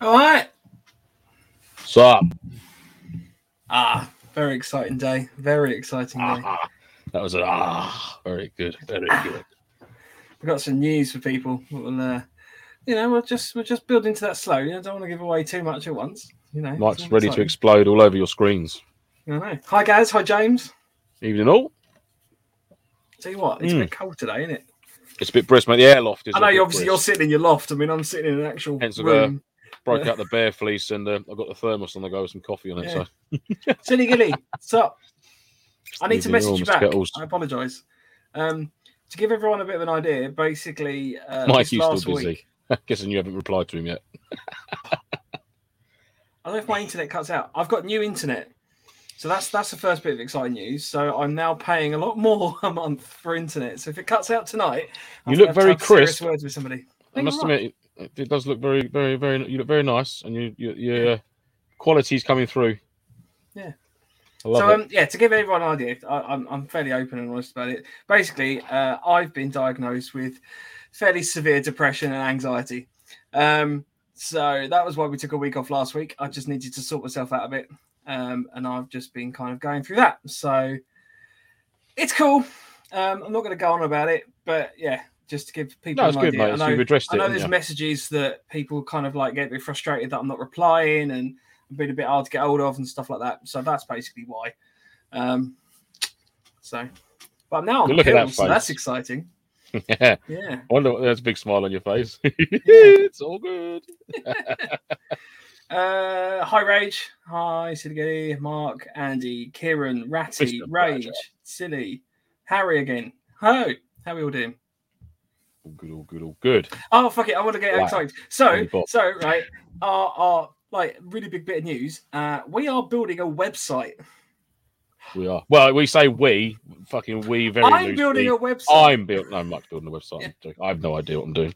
All right. What's up? Very exciting day. Very exciting day. That was an very good. Very good. We've got some news for people. We'll, we'll just build into that slowly. I don't want to give away too much at once. You know, Mike's ready to explode all over your screens. I know. Hi, guys. Hi, James. Evening all. Tell you what, it's a bit cold today, isn't it? It's a bit brisk, mate. The air loft is. I know you're sitting in your loft. I mean, I'm sitting in an actual room. Broke out the bear fleece, and I've got the thermos on the go with some coffee on it. Yeah. So, Silly Gilly, what's up? I need to message you back. Kettles. I apologise. To give everyone a bit of an idea, basically, Mike, you still busy? Week, guessing you haven't replied to him yet. I don't know if my internet cuts out. I've got new internet, so that's the first bit of exciting news. So I'm now paying a lot more a month for internet. So if it cuts out tonight, you look very crisp. Serious words with somebody. I must admit, it does look very, very, very. You look very nice, and your quality's coming through. Yeah. I love it. To give everyone an idea, I'm fairly open and honest about it. Basically, I've been diagnosed with fairly severe depression and anxiety. So that was why we took a week off last week. I just needed to sort myself out a bit. And I've just been kind of going through that. So it's cool. I'm not going to go on about it. But, yeah, just to give people an idea. Mate. I know there's messages that people kind of like get a bit frustrated that I'm not replying and I'm being a bit hard to get hold of and stuff like that. So that's basically why. But now I'm pills, so that's exciting. Yeah. I wonder what there's a big smile on your face. It's all good. Hi, Rage. Hi, Silly, Mark, Andy, Kieran, Ratty, Rage, Badger. Silly, Harry again. Hello. How are we all doing? All good. Oh, fuck it. I want to get excited. So right, our really big bit of news. We are building a website. We are. Well, we say we very loosely. I'm building a website. I'm not building a website. Yeah. I have no idea what I'm doing.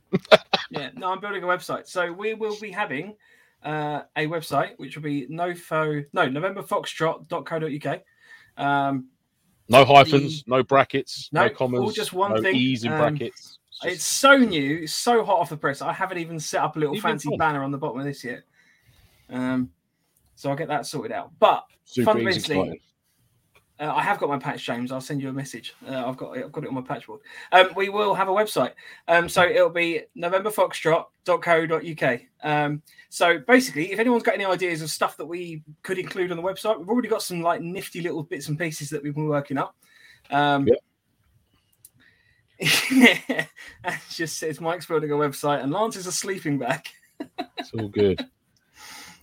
I'm building a website. So we will be having a website, which will be NovemberFoxtrot.co.uk. No hyphens, no brackets, no commas, all just one thing. E's in brackets. It's so new. It's so hot off the press. I haven't even set up a little fancy banner on the bottom of this yet. So I'll get that sorted out. But fundamentally, I have got my patch, James. I'll send you a message. I've got it on my patchboard. We will have a website. So it'll be novemberfoxtrot.co.uk. So basically, if anyone's got any ideas of stuff that we could include on the website, we've already got some nifty little bits and pieces that we've been working up. Yeah. And it just says Mike's building a website and Lance is a sleeping bag. It's all good.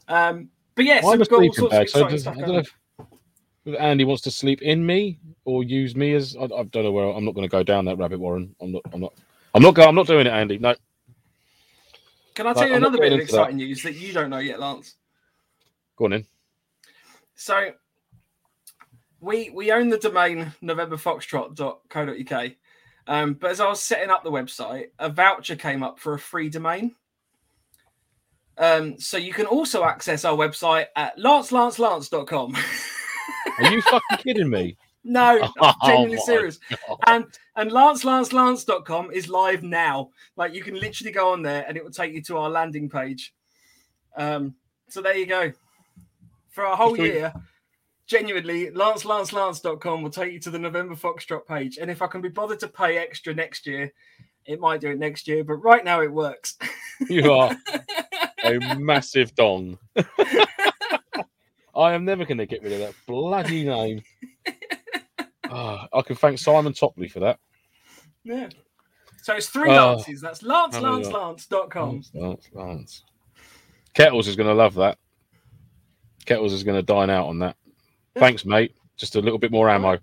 But yeah, so we've got all sorts of exciting stuff going on. Andy wants to sleep in me or use me as I don't know where. I'm not going to go down that rabbit warren. I'm not doing it, Andy. No. Can I tell you another bit of exciting news that you don't know yet, Lance? Go on in. So we own the domain novemberfoxtrot.co.uk. But as I was setting up the website, a voucher came up for a free domain. So you can also access our website at LanceLanceLance.com. Are you fucking kidding me? No, I'm genuinely serious. God. And LanceLanceLance.com is live now. Like, you can literally go on there and it will take you to our landing page. So there you go. For a whole year, genuinely, LanceLanceLance.com will take you to the November Foxtrot page. And if I can be bothered to pay extra next year, it might do it next year. But right now it works. You are a massive dong. I am never going to get rid of that bloody name. I can thank Simon Topley for that. Yeah. So it's three Lances. That's LanceLanceLance.com. Lance. Kettles is going to love that. Kettles is going to dine out on that. Yeah. Thanks, mate. Just a little bit more ammo.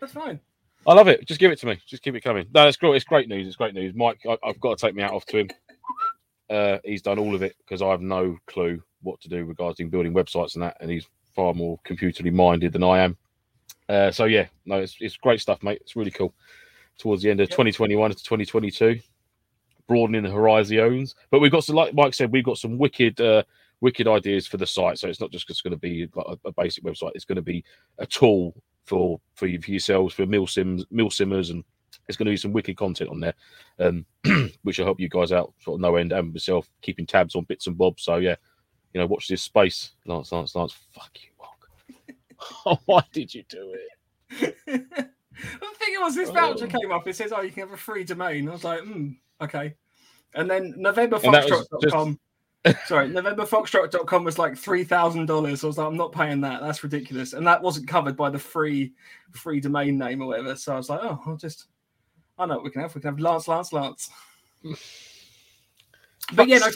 That's fine. I love it. Just give it to me. Just keep it coming. No, it's great. It's great news. Mike, I've got to take me out off to him. He's done all of it because I have no clue what to do regarding building websites and that, and he's far more computerly minded than I am. It's great stuff, mate. It's really cool. Towards the end of 2021 to 2022, broadening the horizons. But we've got some, like Mike said, we've got some wicked ideas for the site. So it's not just going to be a basic website. It's going to be a tool for yourselves, for mill simmers and There's going to be some wicked content on there, which will help you guys out, sort of no end, and myself keeping tabs on bits and bobs. So yeah, you know, watch this space, Lance. Fuck you, Mark. Why did you do it? Well, the thing was, this voucher came up. It says, "Oh, you can have a free domain." I was like, "Okay." And then NovemberFoxtrot.com. Sorry, NovemberFoxtrot.com was like $3,000. I was like, I'm not paying that. That's ridiculous. And that wasn't covered by the free domain name or whatever. So I was like, oh, I know what we can have. We can have Lance. But yeah, no,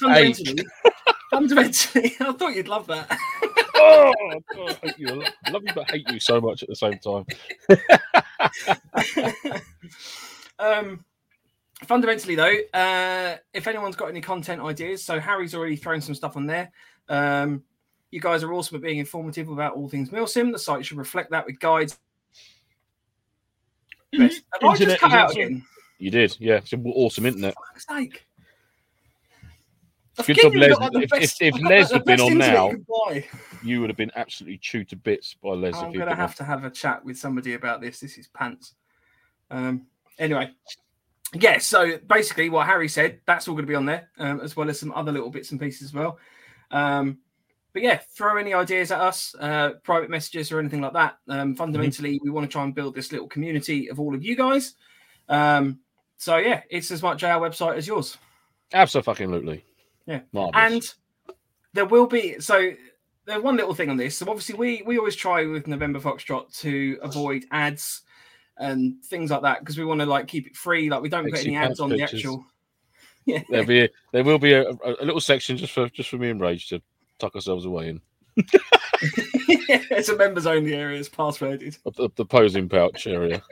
fundamentally, I thought you'd love that. Oh, God, I hate you. I love you, but hate you so much at the same time. Fundamentally, though, if anyone's got any content ideas, so Harry's already thrown some stuff on there. You guys are awesome at being informative about all things Milsim. The site should reflect that with guides. Best. Have I just cut out again? You did, yeah. It's awesome, isn't it? For fuck's sake. Good job, Les. If Les had been on now, you would have been absolutely chewed to bits by Les. I'm going to have to have a chat with somebody about this. This is pants. Anyway. Yeah, so basically what Harry said, that's all going to be on there, as well as some other little bits and pieces as well. But yeah, throw any ideas at us, private messages or anything like that. Fundamentally, we want to try and build this little community of all of you guys. So yeah, it's as much our website as yours. Absolutely. Yeah. Marvelous. And there will be... So there's one little thing on this. So obviously we always try with November Foxtrot to avoid ads and things like that, because we want to like keep it free. Like we don't put any ads on pictures. The actual. Yeah, there will be a little section just for me and Rage to tuck ourselves away in. Yeah, it's a members only area. It's passworded. The posing pouch area.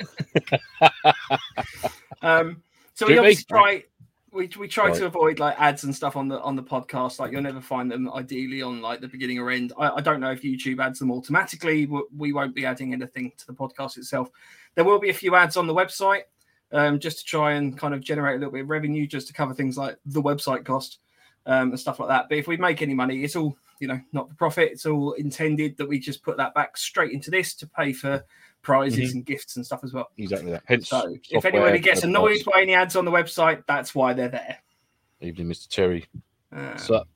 So we obviously try. We try to avoid like ads and stuff on the podcast. Like you'll never find them ideally on like the beginning or end. I don't know if YouTube adds them automatically. We won't be adding anything to the podcast itself. There will be a few ads on the website, just to try and kind of generate a little bit of revenue, just to cover things like the website cost, and stuff like that. But if we make any money, it's all, you know, not for profit. It's all intended that we just put that back straight into this to pay for prizes and gifts and stuff as well. Exactly that. Hence, so if anybody gets annoyed by any ads on the website, that's why they're there. Evening, Mr. Terry. What's up?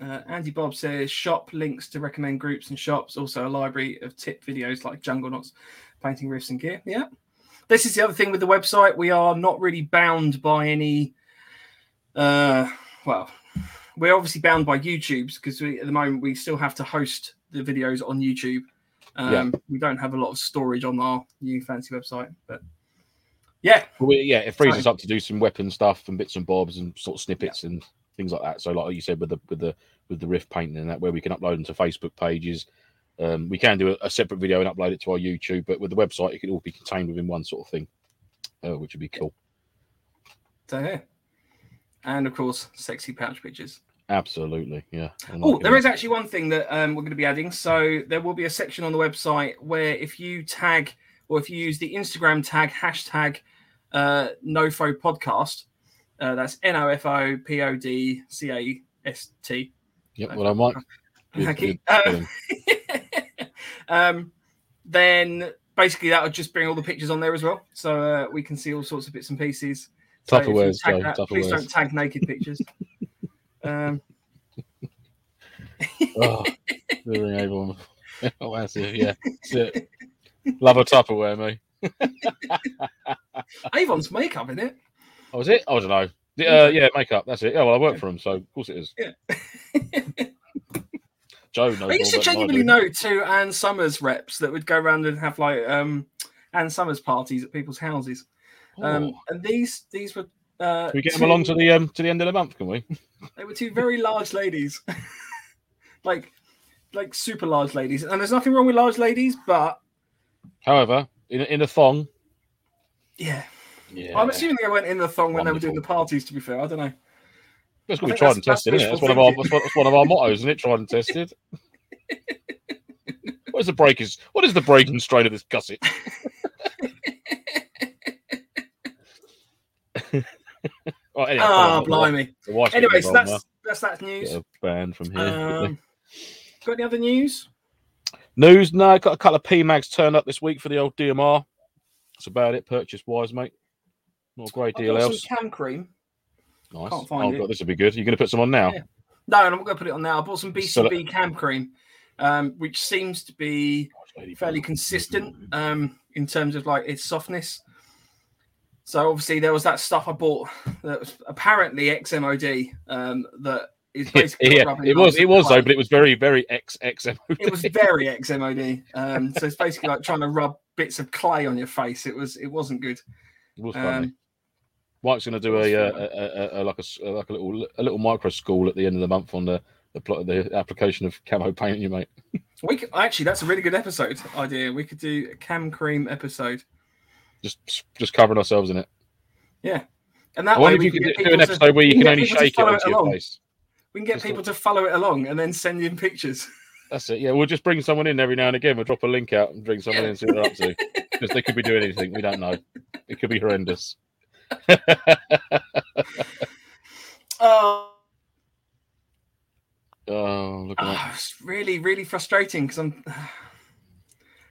Andy Bob says shop links to recommend groups and shops. Also a library of tip videos like Jungle Knots, painting riffs and gear. Yeah. This is the other thing with the website. We are not really bound by any... we're obviously bound by YouTube's because at the moment we still have to host the videos on YouTube. We don't have a lot of storage on our new fancy website, but yeah. It frees us up to do some weapon stuff and bits and bobs and sort of snippets and things like that. So like you said, with the riff painting and that, where we can upload into Facebook pages, we can do a separate video and upload it to our YouTube, but with the website, it can all be contained within one sort of thing, which would be cool. So yeah. And of course, sexy pouch pictures. Absolutely, yeah. There is actually one thing that we're going to be adding. So there will be a section on the website where if you tag or if you use the Instagram tag hashtag NoFoPodcast, that's NOFOPODCAST. Yep, well, I might. Thank you. Then basically that would just bring all the pictures on there as well, so we can see all sorts of bits and pieces. So please don't tag naked pictures. That's it. Yeah, that's it. Love a Tupperware, me. Avon's makeup, isn't it? Oh, is it? I don't know. Yeah, makeup. That's it. Yeah, well, I work for him, so of course it is. Yeah. Joe knows. I used to genuinely know two Anne Summers reps that would go around and have like Anne Summers parties at people's houses. And these were. Can we get them along to the end of the month? Can we? They were two very large ladies, like super large ladies. And there's nothing wrong with large ladies, but however, in a thong. Yeah. I'm assuming they weren't in the thong when they were doing the parties. To be fair, I don't know. That's going to be tried and tested, isn't it? That's one of our mottos, isn't it? Tried and tested. What is the breaking strain of this gusset? Blimey. Anyway, so that's news. Get a ban from here. Got any other news? No, got a couple of PMags turned up this week for the old DMR. That's about it, purchase-wise, mate. Not a great deal else. I've got some cam cream. Nice. Can't find it. God, this would be good. You're going to put some on now? Yeah. No, I'm not going to put it on now. I bought some BCB cam cream, which seems to be fairly consistent in terms of like its softness. So obviously there was that stuff I bought that was apparently XMOD that is basically it was though, but it was very, very XMOD. It was very XMOD. So it's basically like trying to rub bits of clay on your face. It wasn't good. It was funny. Mike's going to do a little micro school at the end of the month on the application of camo paint, you mate. Actually, that's a really good episode idea. We could do a cam cream episode. Just covering ourselves in it. Yeah, and that way we can do an episode where you can only shake it onto your face. We can get people to follow it along and then send in pictures. That's it. Yeah, we'll just bring someone in every now and again. We'll drop a link out and bring someone in and see what they're up to. Because they could be doing anything. We don't know. It could be horrendous. It's really, really frustrating because I'm.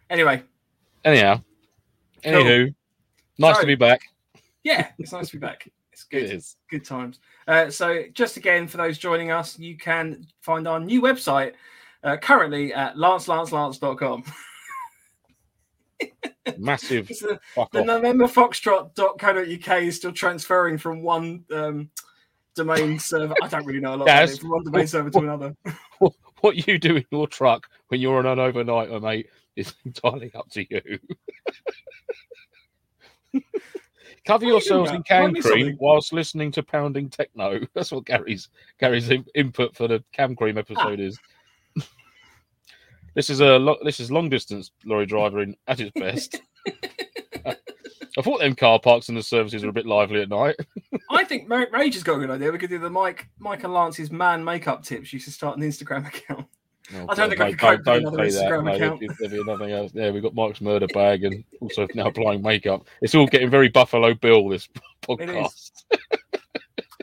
Anyhow. Anywho, nice to be back. Yeah, it's nice to be back. It's good. It is. Good times. So just again, for those joining us, you can find our new website currently at LanceLanceLance.com. Massive. The NovemberFoxtrot.co.uk is still transferring from one domain server. I don't really know a lot about it. From one domain server to another. What you do in your truck when you're on an overnighter, mate, is entirely up to you. Cover yourselves in cam cream whilst listening to pounding techno. That's what Gary's input for the cam cream episode is. This is long distance lorry driving at its best. I thought them car parks and the services were a bit lively at night. I think Rage has got a good idea. We could do the Mike and Lance's man makeup tips. You should start an Instagram account. Oh, I don't think I could cope with another Instagram account. There'd be nothing else. Yeah, we've got Mike's murder bag and also now applying makeup. It's all getting very Buffalo Bill, this podcast.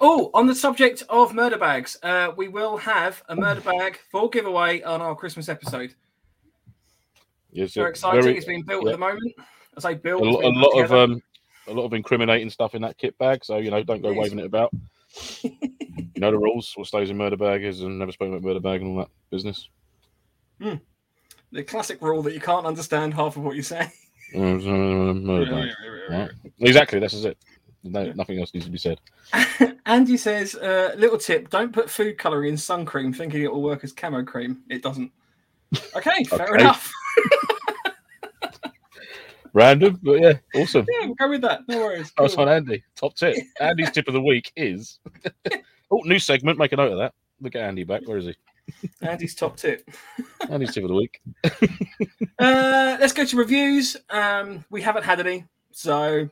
Oh, on the subject of murder bags, we will have a murder bag for giveaway on our Christmas episode. Yes, very exciting. It's being built at the moment. I say built. A lot of incriminating stuff in that kit bag, so don't go waving it about. You know the rules. What stays in murder bag is and never spoken about murder bag and all that business. Mm. The classic rule that you can't understand half of what you say. Murder bag. Right. Exactly. This is it. No, nothing else needs to be said. Andy says, little tip, don't put food colouring in sun cream thinking it will work as camo cream. It doesn't. Okay, fair enough. Random, but yeah, awesome. Yeah, we'll go with that. No worries. Cool. That's on Andy. Top tip. Andy's tip of the week is... oh, new segment. Make a note of that. Look at Andy back. Where is he? Andy's top tip. Andy's tip of the week. Let's go to reviews. We haven't had any, so...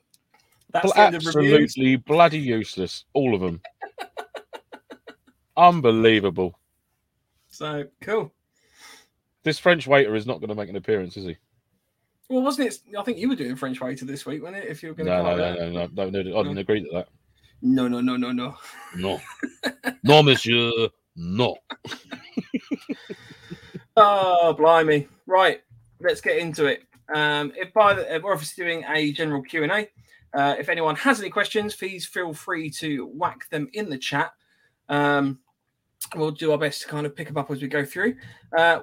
That's absolutely bloody useless, all of them. Unbelievable. So cool. This French waiter is not going to make an appearance, is he? Well, wasn't it? I think you were doing French waiter this week, wasn't it? If you were going to no, I didn't agree to that. No. No, monsieur, no. Oh, blimey! Right, let's get into it. We're obviously doing a general Q&A. If anyone has any questions, please feel free to whack them in the chat. We'll do our best to kind of pick them up as we go through.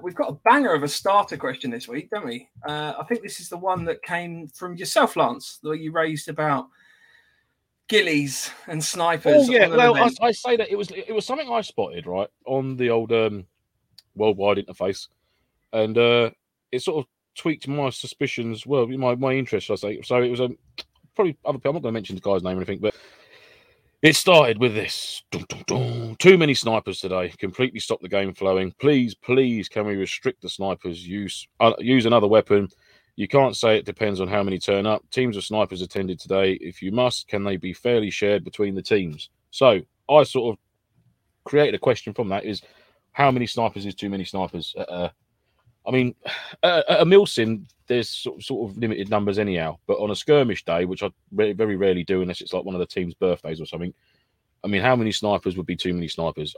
We've got a banger of a starter question this week, don't we? I think this is the one that came from yourself, Lance, that you raised about ghillies and snipers. Oh, yeah. Well, I say that it was something I spotted, right, on the old worldwide interface. And it sort of tweaked my suspicions, well, my interest, I say. So it was a... Probably other people. I'm not going to mention the guy's name or anything, but it started with this. Dun, dun, dun. Too many snipers today. Completely stop the game flowing. Please, can we restrict the snipers' use? Use another weapon. You can't say it depends on how many turn up. Teams of snipers attended today. If you must, can they be fairly shared between the teams? So I sort of created a question from that: is how many snipers is too many snipers? At a milsim, there's sort of limited numbers anyhow. But on a skirmish day, which I very rarely do unless it's like one of the team's birthdays or something, I mean, how many snipers would be too many snipers?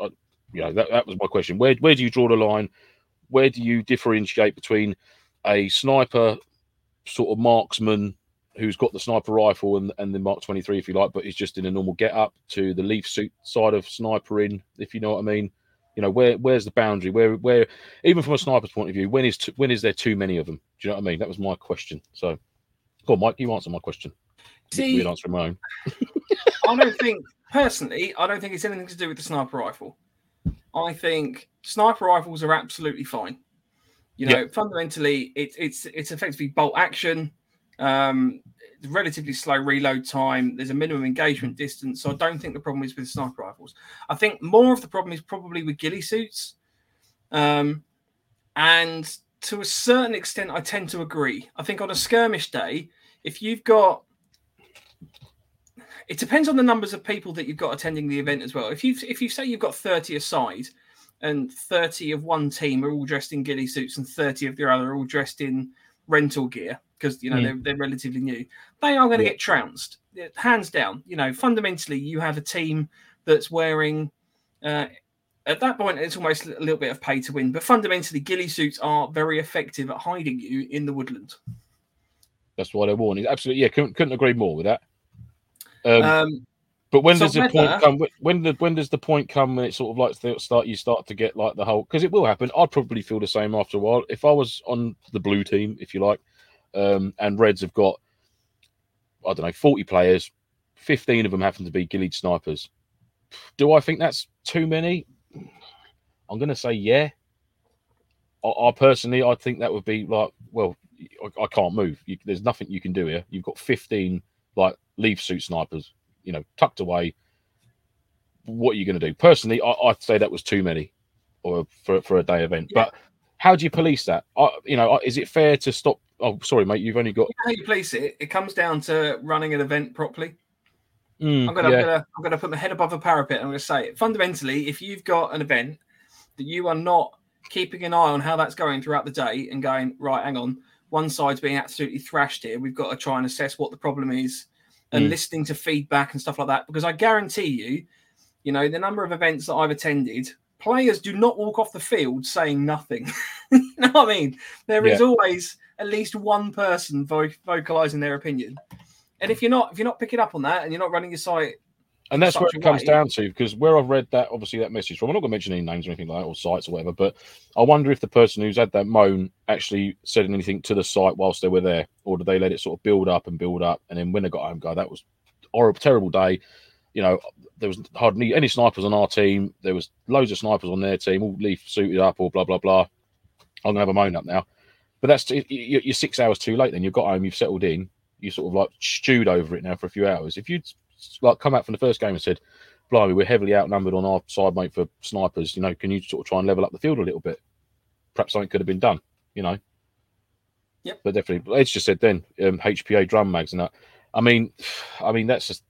That was my question. Where do you draw the line? Where do you differentiate between a sniper sort of marksman who's got the sniper rifle and the Mark 23, if you like, but he's just in a normal get-up, to the leaf suit side of snipering, if you know what I mean. You know, where's the boundary? Where even from a sniper's point of view, when is there too many of them? Do you know what I mean? That was my question. So, go on, Mike, you answer my question. See, weird answer my own. I don't think it's anything to do with the sniper rifle. I think sniper rifles are absolutely fine. You know, fundamentally, it's effectively bolt action. Relatively slow reload time. There's a minimum engagement distance. So I don't think the problem is with sniper rifles. I think more of the problem is probably with ghillie suits. And to a certain extent, I tend to agree. I think on a skirmish day, if you've got... It depends on the numbers of people that you've got attending the event as well. If you say you've got 30 aside and 30 of one team are all dressed in ghillie suits and 30 of the other are all dressed in rental gear, because, you know, they're relatively new, they are going to get trounced, hands down. You know, fundamentally, you have a team that's wearing, at that point, it's almost a little bit of pay to win, but fundamentally, ghillie suits are very effective at hiding you in the woodland. That's why they're worn. Absolutely, yeah, couldn't agree more with that. But when does the point come when it sort of like start to get like the whole, because it will happen. I'd probably feel the same after a while. If I was on the blue team, if you like, and Reds have got, I don't know, 40 players, 15 of them happen to be ghillied snipers. Do I think that's too many? I'm going to say yeah. I personally, I think that would be like, well, I can't move. There's nothing you can do here. You've got 15 like leaf suit snipers, you know, tucked away. What are you going to do? Personally, I'd say that was too many, or for a day event. Yeah. But how do you police that? Is it fair to stop? Oh, sorry, mate, you've only got. You know how you police it? It comes down to running an event properly. I'm gonna put my head above a parapet. And I'm gonna say it. Fundamentally, if you've got an event that you are not keeping an eye on how that's going throughout the day and going, right, hang on, one side's being absolutely thrashed here. We've got to try and assess what the problem is. And listening to feedback and stuff like that, because I guarantee you, you know, the number of events that I've attended, players do not walk off the field saying nothing. You know what I mean? There is always at least one person vocalizing their opinion, and if you're not picking up on that and you're not running your site, and that's where it comes down to, because where I've read that, obviously that message from, I'm not going to mention any names or anything like that, or sites or whatever, but I wonder if the person who's had that moan actually said anything to the site whilst they were there, or did they let it sort of build up, and then when they got home, go, that was a terrible day. You know, there was hardly any snipers on our team. There was loads of snipers on their team, all leaf suited up, or blah, blah, blah. I'm going to have a moan up now. But that's, you're 6 hours too late then. You've got home, you've settled in, you sort of like stewed over it now for a few hours. If you'd like come out from the first game and said, blimey, we're heavily outnumbered on our side, mate, for snipers, you know, can you sort of try and level up the field a little bit? Perhaps something could have been done, you know. Yep. But definitely, it's just said then, HPA drum mags and that. I mean, that's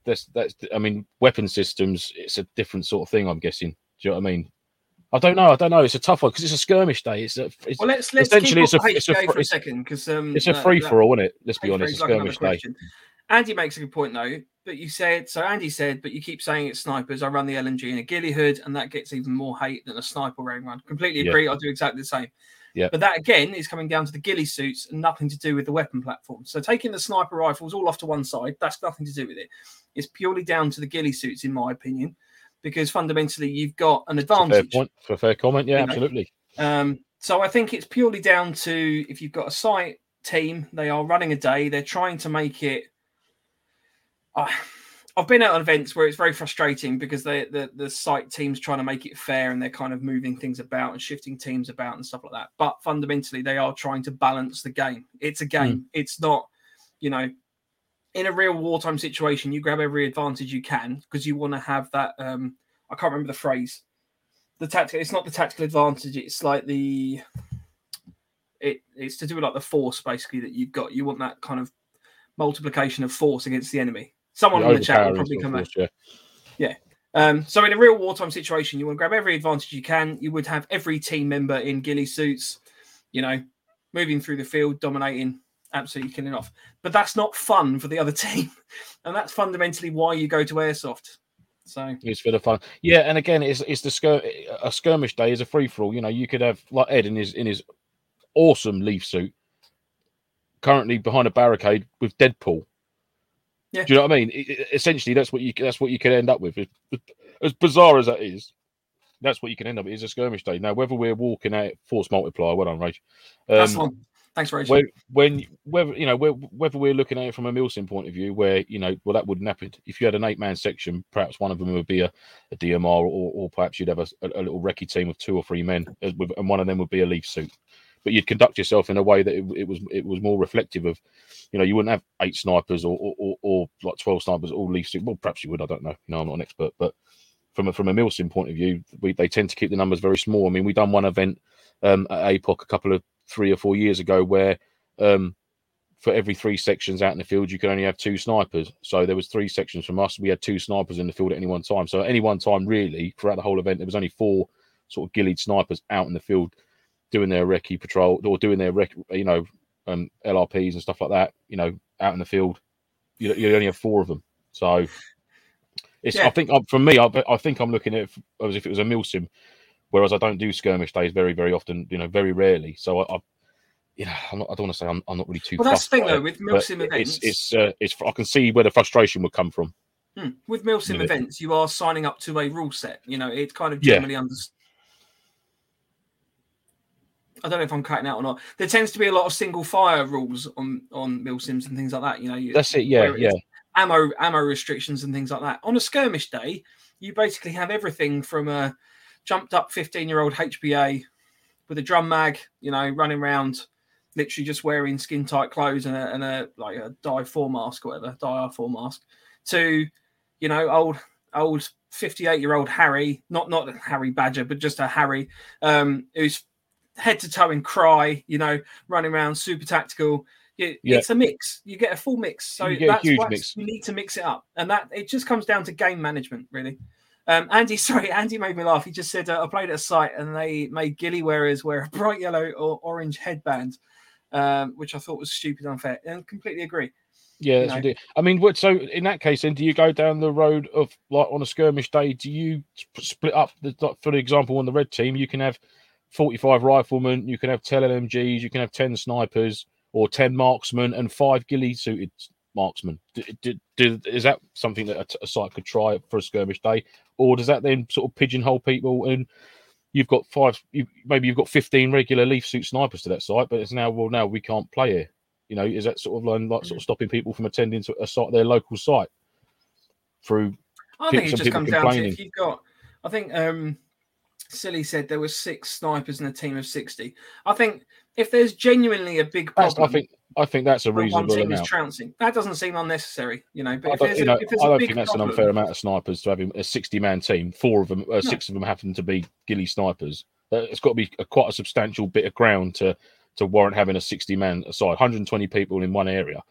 weapon systems, it's a different sort of thing, I'm guessing. Do you know what I mean? I don't know. It's a tough one because it's a skirmish day. Let's keep on HPA for a second because it's a free for all, isn't it? Let's be honest, it's a skirmish day. Andy makes a good point though. But you keep saying it's snipers. I run the LMG in a ghillie hood, and that gets even more hate than a sniper wearing one. Completely agree. I do exactly the same. Yeah. But that again is coming down to the ghillie suits and nothing to do with the weapon platform. So taking the sniper rifles all off to one side, that's nothing to do with it. It's purely down to the ghillie suits, in my opinion, because fundamentally you've got an advantage. Fair point. For a fair comment, yeah, you know? Absolutely. So I think it's purely down to if you've got a site team, they are running a day, they're trying to make it. I've been out on events where it's very frustrating because the site team's trying to make it fair and they're kind of moving things about and shifting teams about and stuff like that. But fundamentally, they are trying to balance the game. It's a game. It's not, you know, in a real wartime situation, you grab every advantage you can because you want to have that. I can't remember the phrase. It's not the tactical advantage. It's like it's to do with like the force basically that you've got. You want that kind of multiplication of force against the enemy. Someone in the chat will probably come out. Yeah. So in a real wartime situation, you want to grab every advantage you can. You would have every team member in ghillie suits, you know, moving through the field, dominating, absolutely killing off. But that's not fun for the other team. And that's fundamentally why you go to airsoft. So it's for the fun. Yeah, and again, it's a skirmish day is a free-for-all. You know, you could have like Ed in his awesome leaf suit, currently behind a barricade with Deadpool Yeah. Do you know what I mean? Essentially, that's what you can end up with. As bizarre as that is, that's what you can end up with, is a skirmish day. Now, whether we're walking out force multiplier, well done, Rage. That's one. Thanks, Rage. Whether we're looking at it from a Milsim point of view, where that wouldn't happen. If you had an 8-man section, perhaps one of them would be a DMR, or perhaps you'd have a little recce team of 2 or 3 men, and one of them would be a leaf suit. But you'd conduct yourself in a way that it was more reflective of, you wouldn't have 8 snipers or like 12 snipers all leaf suit. Well, perhaps you would. I don't know. I'm not an expert, but from a Milsim point of view, they tend to keep the numbers very small. I mean, we done one event at APOC 3 or 4 years ago where for every 3 sections out in the field you could only have 2 snipers. So there was 3 sections from us. We had 2 snipers in the field at any one time. So at any one time, really, throughout the whole event, there was only 4 sort of gillied snipers out in the field doing their recce patrol or doing their LRPs and stuff like that. Out in the field, you only have 4 of them. So it's I think for me, I think I'm looking at it as if it was a Milsim. Whereas I don't do skirmish days very, very often, very rarely. So I don't want to say I'm not really too. Well, that's the thing though with Milsim events. It's I can see where the frustration would come from. With Milsim events, you are signing up to a rule set. It's kind of generally understood. I don't know if I'm cutting out or not. There tends to be a lot of single fire rules on Milsims and things like that. That's it. Yeah. Ammo restrictions and things like that. On a skirmish day, you basically have everything from a jumped up 15-year-old HPA with a drum mag, running around, literally just wearing skin tight clothes and a dye 4 mask or whatever, dye R4 mask, to old 58-year-old Harry, not Harry Badger, but just a Harry, who's head to toe in cry, running around super tactical. It's a mix. You get a full mix. So that's what you need to mix it up, and that it just comes down to game management, really. Andy made me laugh. He just said, I played at a site and they made ghillie wearers wear a bright yellow or orange headband, which I thought was stupid and unfair, and completely agree. Yeah, that's ridiculous. I mean, so in that case, then do you go down the road of like on a skirmish day? Do you split up for example, on the red team, you can have 45 riflemen, you can have 10 LMGs, you can have 10 snipers or 10 marksmen and 5 ghillie suited marksman. Is that something that a site could try for a skirmish day, or does that then sort of pigeonhole people? And you've got 5, maybe you've got 15 regular leaf suit snipers to that site, but it's now we can't play here. Is that sort of like stopping people from attending to a site, their local site? Through, I think it just comes down to if you've got. I think Silly said there were 6 snipers in a team of 60. I think if there's genuinely a big problem, I think that's a reasonable amount. That doesn't seem unnecessary, But I don't think that's an unfair amount of snipers to have in a 60-man team. 4 of them, 6 of them happen to be ghillie snipers. It's got to be quite a substantial bit of ground to warrant having a 60-man aside. 120 people in one area.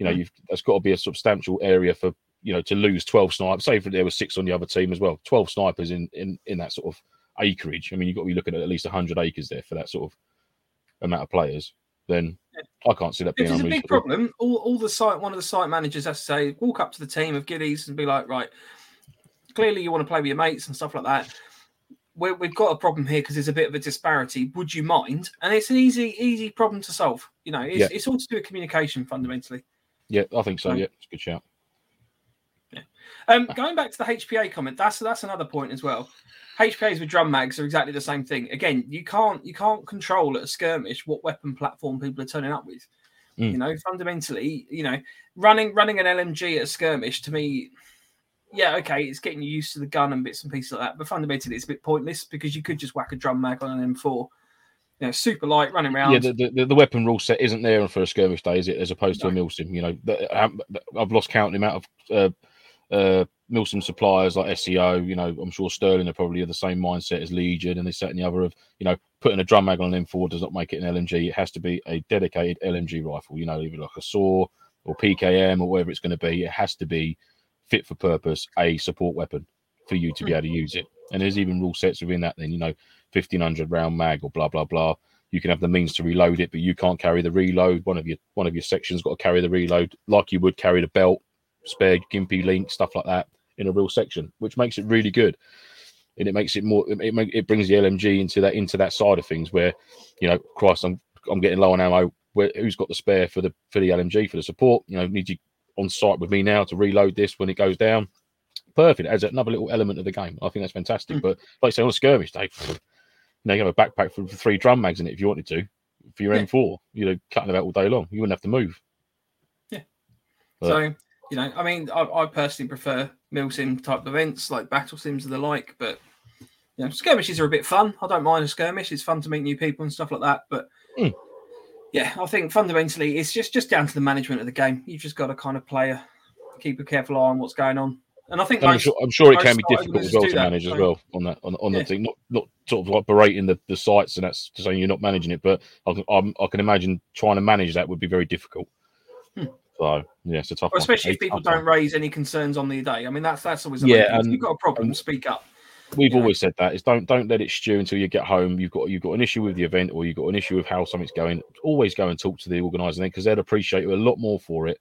That's got to be a substantial area for to lose 12 snipers. Say if there were 6 on the other team as well, 12 snipers in that sort of acreage. I mean, you've got to be looking at least 100 acres there for that sort of amount of players. Then I can't see that being unreasonable. It's a big problem. One of the site managers has to say, walk up to the team of ghillies and be like, right, clearly you want to play with your mates and stuff like that. We've got a problem here because there's a bit of a disparity. Would you mind? And it's an easy problem to solve. It's all to do with communication fundamentally. Yeah, I think so. Yeah, it's a good shout. Yeah. Going back to the HPA comment, that's another point as well. HPAs with drum mags are exactly the same thing. Again, you can't control at a skirmish what weapon platform people are turning up with. Fundamentally, running an LMG at a skirmish to me, it's getting you used to the gun and bits and pieces like that. But fundamentally, it's a bit pointless because you could just whack a drum mag on an M4. Super light, running around. Yeah, the weapon rule set isn't there for a skirmish day, is it? As opposed to a Milsim. I've lost count the amount of. Milsim suppliers like SEO, I'm sure Sterling are probably of the same mindset as Legion and this, that, and the other of, putting a drum mag on an M4 does not make it an LMG. It has to be a dedicated LMG rifle, either like a SAW or PKM or whatever it's going to be. It has to be fit for purpose, a support weapon for you to be able to use it. And there's even rule sets within that then, 1,500 round mag or blah, blah, blah. You can have the means to reload it, but you can't carry the reload. One of your sections got to carry the reload like you would carry the belt, spare gimpy link, stuff like that in a real section, which makes it really good, and it makes it more. It brings the LMG into that side of things where, Christ, I'm getting low on ammo. Who's got the spare for the LMG for the support? Need you on site with me now to reload this when it goes down. Perfect. It adds another little element of the game. I think that's fantastic. But like I say, on a skirmish day, you know, you have a backpack for 3 drum mags in it if you wanted to for your M4. You know, cutting about all day long. You wouldn't have to move. Yeah. But, so, you know, I mean, I personally prefer milsim type events like battle sims and the like. But you know, skirmishes are a bit fun. I don't mind a skirmish. It's fun to meet new people and stuff like that. But yeah, I think fundamentally it's just down to the management of the game. You've just got to kind of keep a careful eye on what's going on. And I think I'm sure it can be difficult as well to manage as well on that thing. Not sort of like berating the sites and that's saying you're not managing it, but I can imagine trying to manage that would be very difficult. So yeah, it's a tough one. Especially if people don't raise any concerns on the day. I mean, that's always if you've got a problem, speak up. We've always said that is don't let it stew until you get home. You've got an issue with the event or you've got an issue with how something's going. Always go and talk to the organizer then, because they'd appreciate you a lot more for it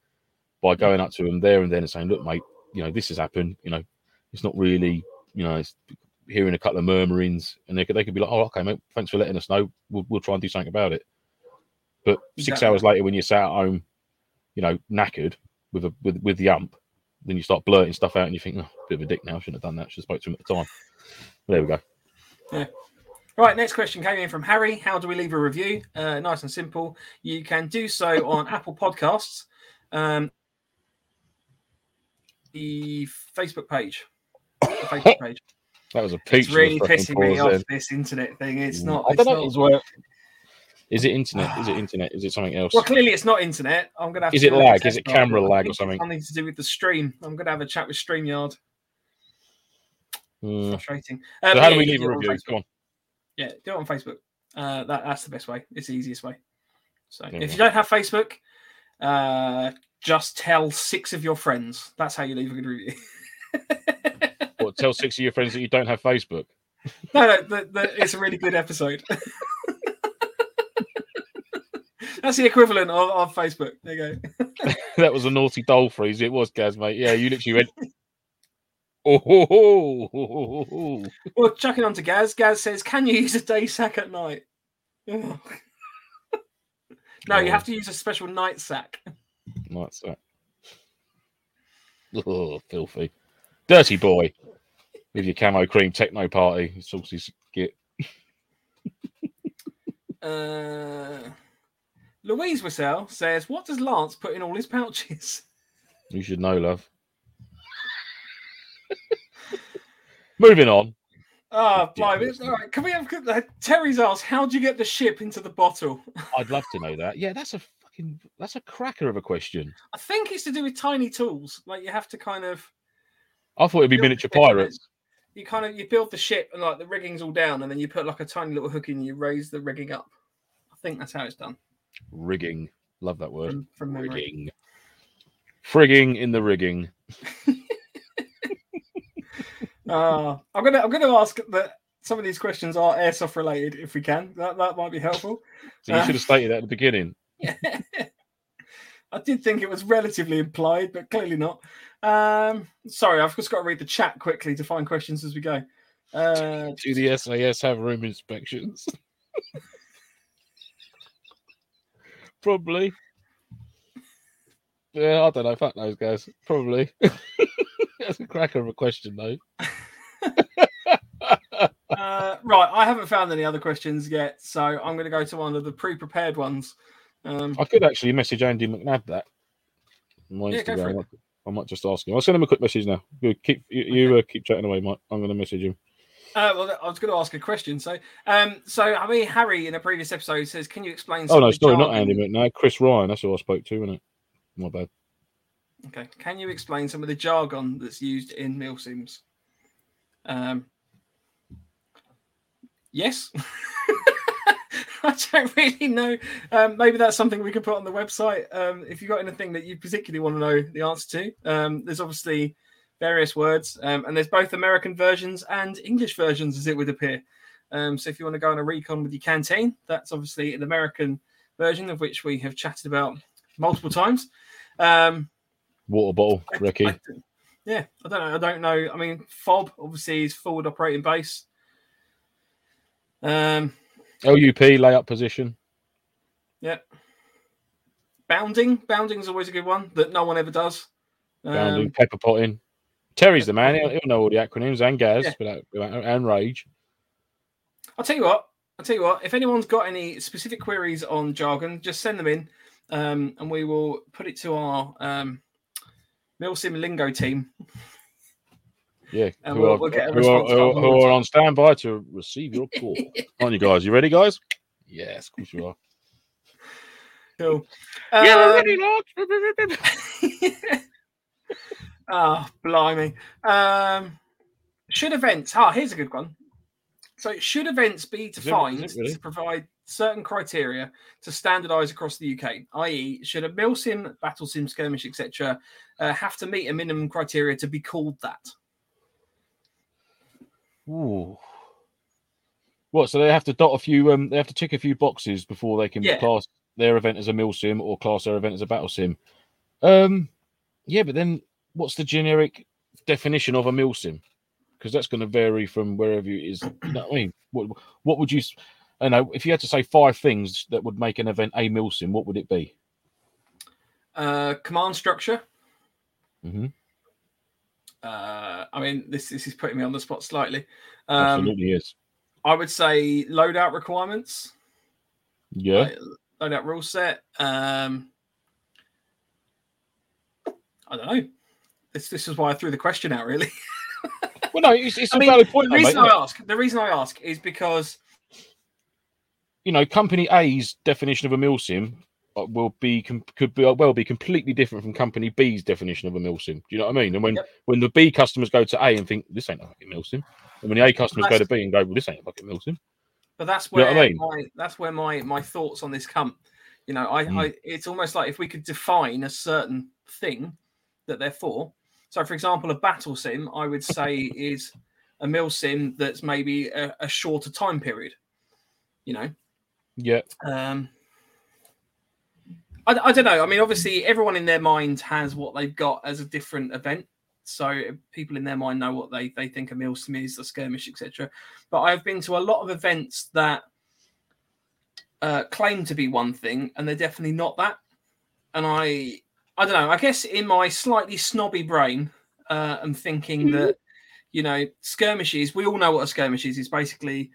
by going up to them there and then and saying, "Look, mate, you know, this has happened. You know, it's not really, you know, it's hearing a couple of murmurings," and they could be like, "Oh, okay, mate, thanks for letting us know. We'll try and do something about it." But 6 hours later, when you're sat at home, you know, knackered with the ump, then you start blurting stuff out and you think, "Oh, bit of a dick now. I shouldn't have done that. I should have spoke to him at the time." But there we go. Yeah. Right, next question came in from Harry. How do we leave a review? Nice and simple. You can do so on Apple Podcasts, the Facebook page. That was a peach. It's really pissing me off, this internet thing. It's not. I don't know. Is it internet? Is it internet? Is it something else? Well, clearly it's not internet. I'm gonna have. Is it lag? Is it camera lag or something? Something to do with the stream. I'm gonna have a chat with StreamYard. Frustrating. So how do we leave a review? Go on. Yeah, do it on Facebook. That's the best way. It's the easiest way. So if you don't have Facebook, just tell 6 of your friends. That's how you leave a good review. What? Tell 6 of your friends that you don't have Facebook. No, it's a really good episode. That's the equivalent of Facebook. There you go. That was a naughty doll freeze. It was, Gaz, mate. Yeah, you literally went. Oh. Well, chucking on to Gaz. Gaz says, "Can you use a day sack at night?" Oh. No, you have to use a special night sack. Night sack. Oh, filthy, dirty boy with your camo cream techno party saucy skit. Louise Wissell says, "What does Lance put in all his pouches?" You should know, love. Moving on. Oh, blimey. All right. Can we have Terry's asked, "How do you get the ship into the bottle?" I'd love to know that. Yeah, that's a cracker of a question. I think it's to do with tiny tools. Like you have to kind of. I thought it'd be miniature pirates. You kind of build the ship and like the rigging's all down, and then you put like a tiny little hook in, and you raise the rigging up. I think that's how it's done. Rigging, love that word. From rigging, frigging in the rigging. I'm gonna ask that some of these questions are airsoft related if we can. That might be helpful. So you should have stated that at the beginning. Yeah. I did think it was relatively implied, but clearly not. Sorry, I've just got to read the chat quickly to find questions as we go. Do the SAS have room inspections? Probably. Yeah, I don't know. Fuck those guys. Probably. That's a cracker of a question, though. Right. I haven't found any other questions yet, so I'm going to go to one of the pre-prepared ones. I could actually message Andy McNabb that. Yeah, go for it. I might just ask him. I'll send him a quick message now. Keep chatting away, Mike. I'm going to message him. Well, I was going to ask a question. So I mean, Harry in a previous episode says, "Can you explain?" Oh no, sorry, not Andy, but no, Chris Ryan. That's who I spoke to, isn't it? My bad. Okay, can you explain some of the jargon that's used in milsims? Yes. I don't really know. Maybe that's something we could put on the website. If you've got anything that you particularly want to know the answer to, there's obviously various words, and there's both American versions and English versions, as it would appear. So if you want to go on a recon with your canteen, that's obviously an American version of which we have chatted about multiple times. Water bottle, Ricky. Yeah, I don't know. I mean, FOB obviously is forward operating base. LUP, layup position. Yeah. Bounding. Bounding is always a good one that no one ever does. Bounding, pepper potting. Terry's the man. He'll know all the acronyms and gas and rage. I'll tell you what. If anyone's got any specific queries on jargon, just send them in, and we will put it to our Milsim Lingo team. Yeah, and we'll get a response. Who are on standby to receive your call? Aren't you guys? You ready, guys? Yes, of course you are. Cool. Yeah, we're ready, Lord. Ah, oh, blimey. Should events... Ah, here's a good one. So, should events be defined to provide certain criteria to standardise across the UK? I.e., should a milsim, battle sim, skirmish, etc., have to meet a minimum criteria to be called that? Ooh. What? So they have to dot a few. They have to tick a few boxes before they can class their event as a milsim or class their event as a battle sim. Yeah, but then. What's the generic definition of a milsim? Because that's going to vary from wherever it is. You know what I mean, what would you? I know if you had to say 5 things that would make an event a milsim, what would it be? Command structure. Mm-hmm. I mean, this is putting me on the spot slightly. Absolutely is. I would say loadout requirements. Yeah. Loadout rule set. I don't know. This is why I threw the question out, really. Well, no, it's a valid point. The reason I ask is because... You know, Company A's definition of a milsim could be completely different from Company B's definition of a milsim. Do you know what I mean? And when the B customers go to A and think, this ain't a fucking milsim. And when the A customers go to B and go, well, this ain't a fucking milsim. But that's where, you know what I mean? my thoughts on this come. You know, it's almost like if we could define a certain thing that they're for. So, for example, a battle sim, I would say, is a mil sim that's maybe a shorter time period, you know? Yeah. I don't know. I mean, obviously, everyone in their mind has what they've got as a different event. So people in their mind know what they think a mil sim is, a skirmish, etc. But I've been to a lot of events that claim to be one thing, and they're definitely not that. And I don't know. I guess in my slightly snobby brain, I'm thinking that, you know, skirmishes, we all know what a skirmish is. It's basically,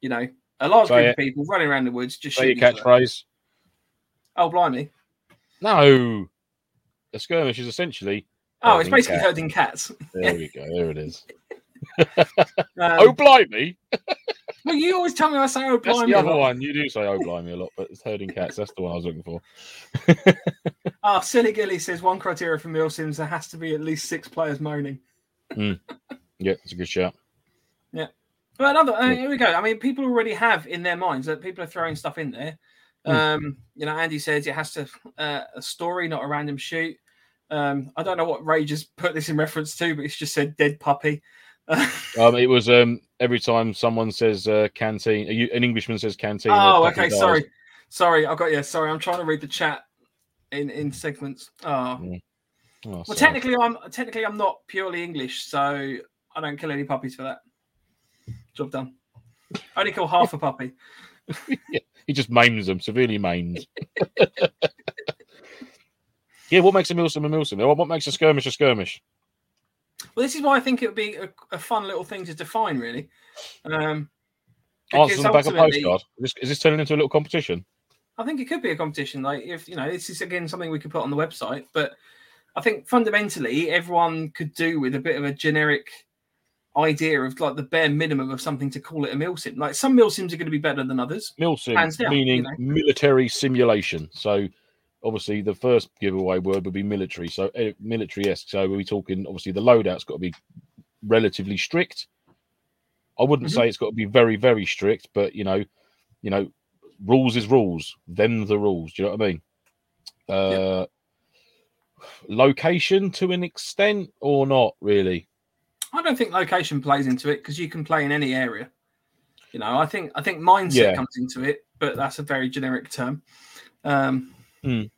you know, a large group of people running around the woods just shooting. Your catchphrase. Oh, blimey. No. A skirmish is essentially... Oh, it's basically herding cats. There we go. There it is. Oh, blimey. Well, you always tell me I say oh, blimey. That's the other one. You do say oh, blimey a lot, but it's herding cats. That's the one I was looking for. Ah, Silly Gilly says one criteria for milsims, there has to be at least 6 players moaning. Yeah, that's a good shout. Yeah. But here we go. I mean, people already have in their minds that people are throwing stuff in there. You know, Andy says it has to a story, not a random shoot. I don't know what Rage has put this in reference to, but it's just said dead puppy. It was every time someone says canteen, an Englishman says canteen. Oh, okay, sorry, I've got you. Sorry, I'm trying to read the chat in segments. Oh, yeah. Well, technically I'm not purely English, so I don't kill any puppies for that. Job done. I only kill half a puppy. Yeah, he just maims them, severely maims. Yeah, what makes a milsim a milsim? What makes a skirmish a skirmish? Well, this is why I think it would be a fun little thing to define, really. Answers on the back of a postcard. Is this turning into a little competition? I think it could be a competition. Like, if you know, this is again something we could put on the website. But I think fundamentally, everyone could do with a bit of a generic idea of like the bare minimum of something to call it a milsim. Like some milsims are going to be better than others. Milsim down, meaning military simulation. So. Obviously, the first giveaway word would be military, so military-esque. So we're talking, obviously, the loadout's got to be relatively strict. I wouldn't say it's got to be very, very strict, but, you know, rules is rules. Them the rules. Do you know what I mean? Location to an extent or not, really? I don't think location plays into it because you can play in any area. You know, I think mindset comes into it, but that's a very generic term. And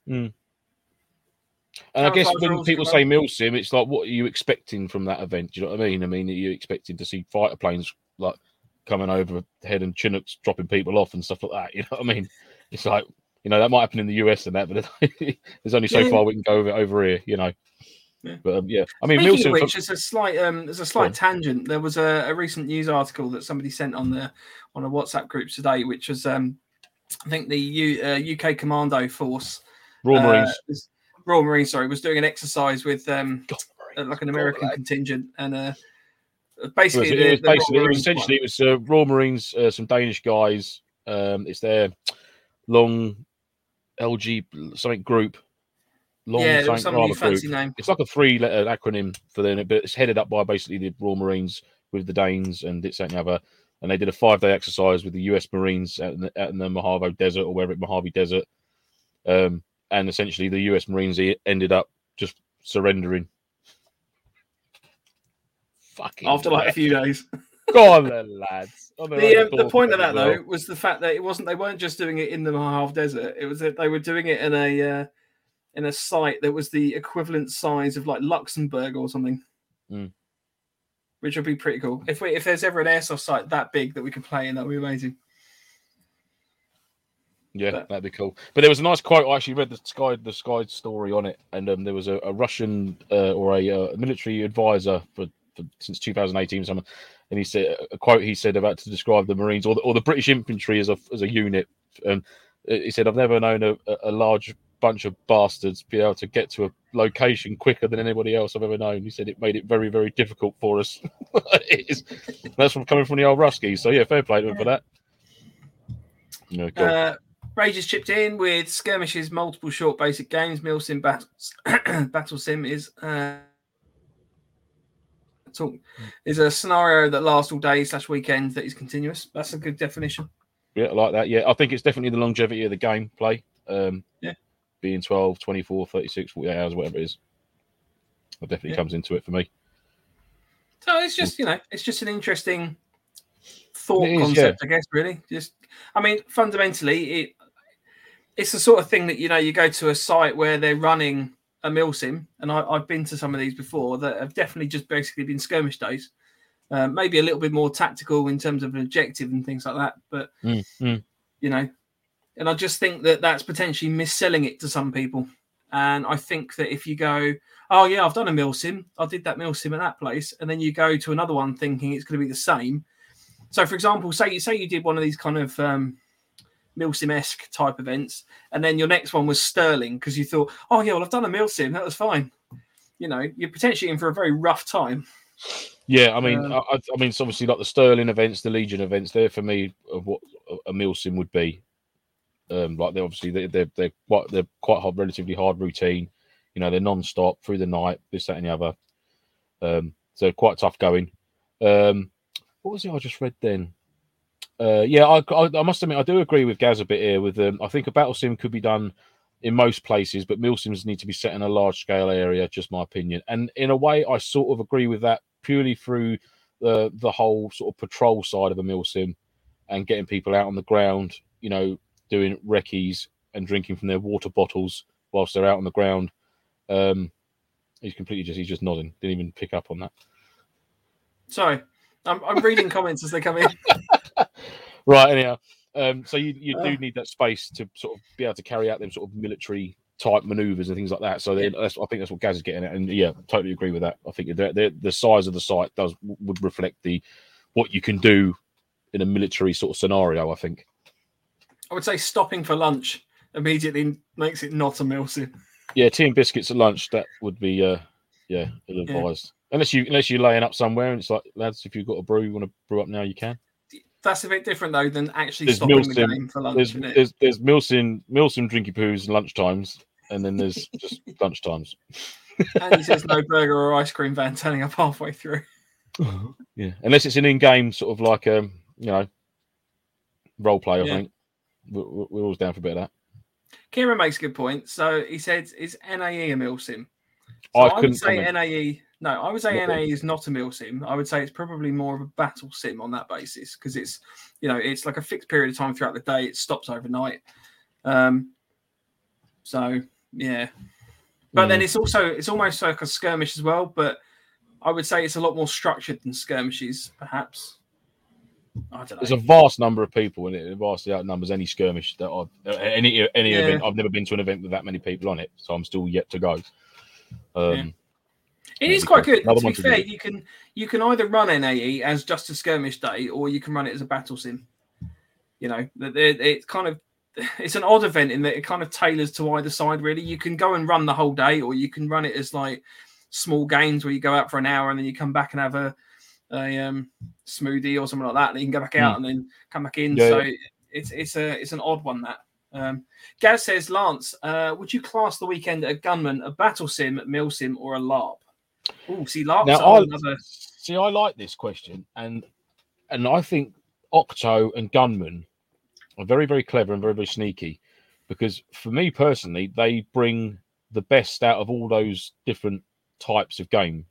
I guess when people say milsim, it's like, what are you expecting from that event? Do you know what I mean? I mean, are you expecting to see fighter planes like coming overhead and Chinooks dropping people off and stuff like that? You know what I mean? It's like, You know, that might happen in the US and that, but there's only so far we can go over here, you know. Yeah. But yeah, I mean, Milton, which is a slight tangent. There was a recent news article that somebody sent on a WhatsApp group today, which was I think the UK Commando Force, Royal Marines, was doing an exercise with like an American contingent, and basically it was Royal Marines, some Danish guys. It's their long LG something group. It was some new fancy name. It's like a 3-letter acronym for them, but it's headed up by basically the Royal Marines with the Danes and this and the other. And they did a 5-day exercise with the U.S. Marines out in the Mojave Desert or wherever it Mojave Desert. And essentially, the U.S. Marines ended up just surrendering. Fucking after like a few days. Go on then, lads. The point of that though was the fact that they weren't just doing it in the Mojave Desert. It was that they were doing it in a site that was the equivalent size of like Luxembourg or something, which would be pretty cool. If there's ever an airsoft site that big that we could play in, that would be amazing. Yeah, that'd be cool. But there was a nice quote. I actually read the Sky story on it, and there was a Russian or a military advisor for since 2018 or something, and he said a quote. He said about to describe the Marines or the British infantry as a unit, and he said, "I've never known a large bunch of bastards be able to get to a location quicker than anybody else I've ever known." He said it made it very, very difficult for us. That's from coming from the old Ruskies. So yeah, fair play to him for that. Yeah, cool. Rage has chipped in with skirmishes, multiple short basic games. Milsim Battle Sim is a scenario that lasts all day / weekend that is continuous. That's a good definition. Yeah, I like that. Yeah, I think it's definitely the longevity of the game play. Being 12, 24, 36, 48 hours, whatever it is. That definitely comes into it for me. So it's just, it's just an interesting concept, I guess, really. Fundamentally, it's the sort of thing that, you go to a site where they're running a milsim, and I've been to some of these before that have definitely just basically been skirmish days. Maybe a little bit more tactical in terms of an objective and things like that, but, And I just think that that's potentially mis-selling it to some people. And I think that if you go, oh, yeah, I've done a milsim. I did that milsim at that place. And then you go to another one thinking it's going to be the same. So, for example, say you did one of these kind of milsim-esque type events. And then your next one was Sterling because you thought, oh, yeah, well, I've done a milsim. That was fine. You're potentially in for a very rough time. Yeah, I mean, it's obviously like the Sterling events, the Legion events, they're for me of what a milsim would be. Like they're obviously they're quite hard, relatively hard routine. They're non-stop through the night, this, that, and the other. So quite tough going. What was it I just read then? I must admit I do agree with Gaz a bit here. With I think a battle sim could be done in most places, but mil sims need to be set in a large scale area. Just my opinion, and in a way I sort of agree with that purely through the whole sort of patrol side of a mil sim and getting people out on the ground. Doing recce's and drinking from their water bottles whilst they're out on the ground. He's just nodding. Didn't even pick up on that. Sorry, I'm reading comments as they come in. Right, anyhow. So you do need that space to sort of be able to carry out them sort of military type manoeuvres and things like that. So I think that's what Gaz is getting at. And yeah, totally agree with that. I think the size of the site would reflect what you can do in a military sort of scenario, I think. I would say stopping for lunch immediately makes it not a milsim. Yeah, tea and biscuits at lunch, that would be ill-advised. Yeah. Unless you're laying up somewhere and it's like, lads, if you've got a brew, you want to brew up now, you can. That's a bit different, though, than actually stopping the game for lunch. There's milsim drinky poos and lunch times, and then there's just lunch times. And he says no burger or ice cream van turning up halfway through. Yeah, unless it's an in-game sort of like, role play, I think. We're always down for a bit of that. Kieran makes a good point. So he said, "Is NAE a milsim?" So I would say NAE. No, I would say NAE is not a milsim. I would say it's probably more of a battle sim on that basis because it's, it's like a fixed period of time throughout the day. It stops overnight. So yeah, but then it's almost like a skirmish as well. But I would say it's a lot more structured than skirmishes, perhaps. There's a vast number of people, and it vastly outnumbers any skirmish that I've any event. I've never been to an event with that many people on it, so I'm still yet to go. It is quite good. To be fair, you can either run NAE as just a skirmish day, or you can run it as a battle sim. You know, it's kind of it's an odd event in that it kind of tailors to either side. Really, you can go and run the whole day, or you can run it as like small games where you go out for an hour and then you come back and have a smoothie or something like that, and you can go back out and then come back in. Yeah. So it's an odd one that. Gaz says, Lance, would you class the weekend at a gunman, a battle sim, mil sim, or a LARP? Oh, see, LARPs are another. See, I like this question, and I think Octo and Gunman are very, very clever and very, very sneaky, because for me personally, they bring the best out of all those different types of game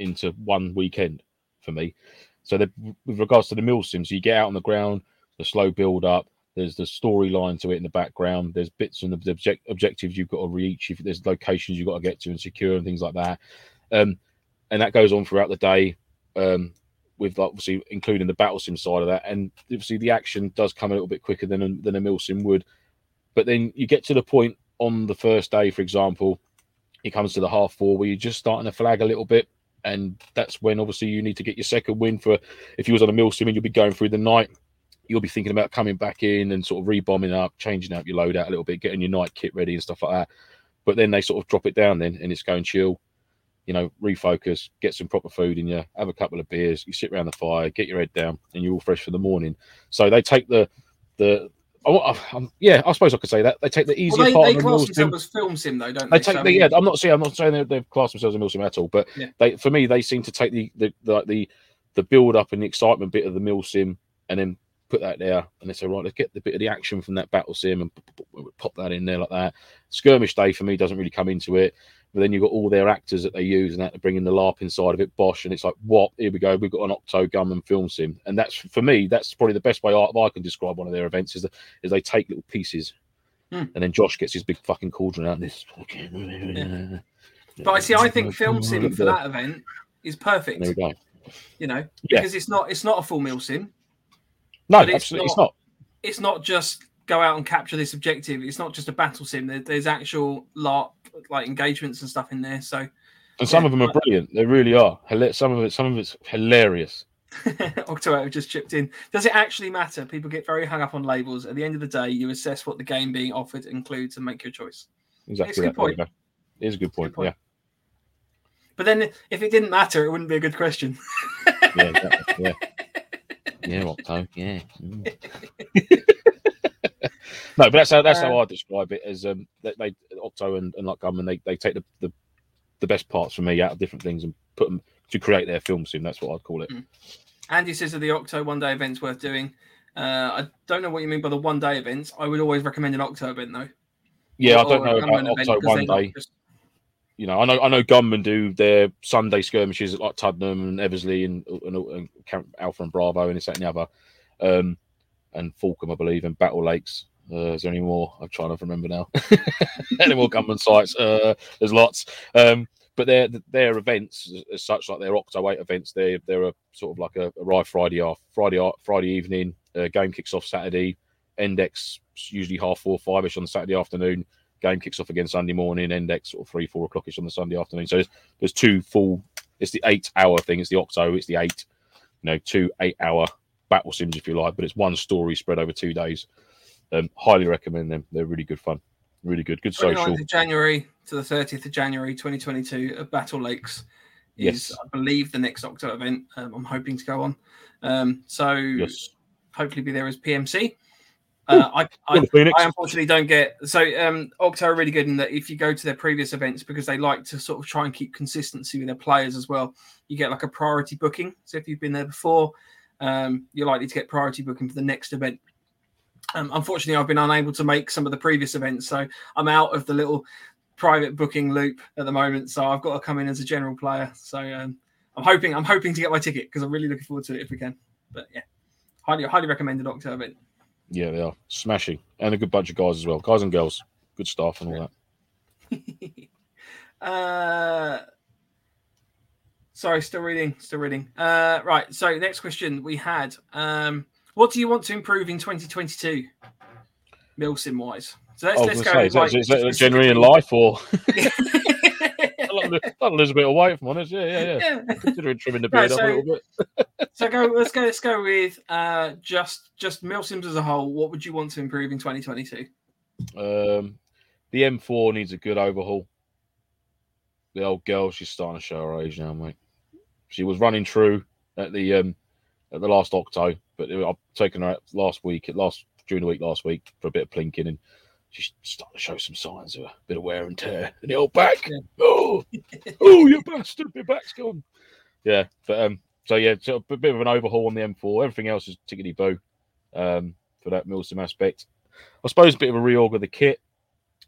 into one weekend for me. So with regards to the mil sims, you get out on the ground, the slow build up, there's the storyline to it in the background. There's bits and the objectives you've got to reach. If there's locations you've got to get to and secure and things like that, and that goes on throughout the day, with obviously including the battle sim side of that. And obviously the action does come a little bit quicker than a mil sim would. But then you get to the point on the first day, for example, it comes to the 4:30 where you're just starting to flag a little bit, and that's when obviously you need to get your second win for. If you was on a mil sim and you'll be going through the night, you'll be thinking about coming back in and sort of rebombing up, changing up your loadout a little bit, getting your night kit ready and stuff like that. But then they sort of drop it down then, and it's going chill, you know, refocus, get some proper food in you, have a couple of beers, you sit around the fire, get your head down, and you're all fresh for the morning. So they take I suppose I could say that. They take the easier part. They class themselves as film sim, though, don't they? I'm not saying they've classed themselves as mil sim at all, but they seem to take the build up and the excitement bit of the mil sim, and then put that there, and they say, right, let's get the bit of the action from that battle sim and pop that in there like that. Skirmish day for me doesn't really come into it, but then you've got all their actors that they use and that to bring in the LARP inside of it, Bosch, and it's like, what? Here we go, we've got an Octo Gunman film sim, and that's for me. That's probably the best way I can describe one of their events is they take little pieces, and then Josh gets his big fucking cauldron out and this. But I think film sim for that event is perfect. There we go. You know, because it's not a full mil sim. No, but absolutely, it's not. It's not just go out and capture this objective. It's not just a battle sim. There's actual LARP like engagements and stuff in there. So, some of them are brilliant. They really are. Some of it's hilarious. Octo just chipped in. Does it actually matter? People get very hung up on labels. At the end of the day, you assess what the game being offered includes and make your choice. Exactly. It's a good point. It is a good point. Yeah. But then, if it didn't matter, it wouldn't be a good question. Yeah. Exactly. Yeah. Yeah, Octo. Yeah. No, but that's how I describe it. As they Octo and like Gunman, they take the best parts from me out of different things and put them to create their film sim. That's what I'd call it. Andy says of the Octo one day events worth doing. I don't know what you mean by the one day events. I would always recommend an Octo event though. Yeah, I don't know about Octo one day. You know, I know gunmen do their Sunday skirmishes at like Tuddenham and Eversley and Camp Alpha and Bravo and this, that, and the other. And Falcombe, I believe, and Battle Lakes. Is there any more? I'm trying to remember now. Any more gunman sites? There's lots. But their events, as such, like their Octo 8 events, they're a sort of like a arrive Friday evening, game kicks off Saturday, Endex usually 4:30, 5-ish on the Saturday afternoon. Game kicks off again Sunday morning, Endex sort of 3-4 o'clock-ish on the Sunday afternoon. So there's two full, it's the 8 hour thing. It's the Octo, it's the 8, you know, 2 8-hour battle sims, if you like, but it's one story spread over 2 days. Highly recommend them. They're really good fun. Really good. Good social. 29th of January to the 30th of January, 2022 at Battle Lakes is, I believe, the next Octo event I'm hoping to go on. Hopefully be there as PMC. I unfortunately don't get Octo are really good in that if you go to their previous events, because they like to sort of try and keep consistency with their players as well, you get like a priority booking. So if you've been there before, you're likely to get priority booking for the next event. Unfortunately, I've been unable to make some of the previous events, so I'm out of the little private booking loop at the moment. So I've got to come in as a general player. So I'm hoping to get my ticket because I'm really looking forward to it if we can. But yeah, highly recommended Octo event. Yeah, they are smashing, and a good bunch of guys as well, guys and girls, good staff and all that. Sorry, still reading. Right, so next question we had. What do you want to improve in 2022, Milsim-wise? So let's go. Is that generally in life or? I'll lose a bit of weight, from honest. Yeah. Considering trimming the beard up a little bit. So let's go with just Milsim's as a whole. What would you want to improve in 2022? The M4 needs a good overhaul. The old girl, she's starting to show her age now, mate. She was running true at the last Octo, but I've taken her out during the week last week for a bit of plinking, and she's starting to show some signs of a bit of wear and tear in the old back. Yeah. Oh, you bastard! Your back's gone. Yeah, but so a bit of an overhaul on the M4. Everything else is tickety boo for that Milsim aspect. I suppose a bit of a reorg of the kit.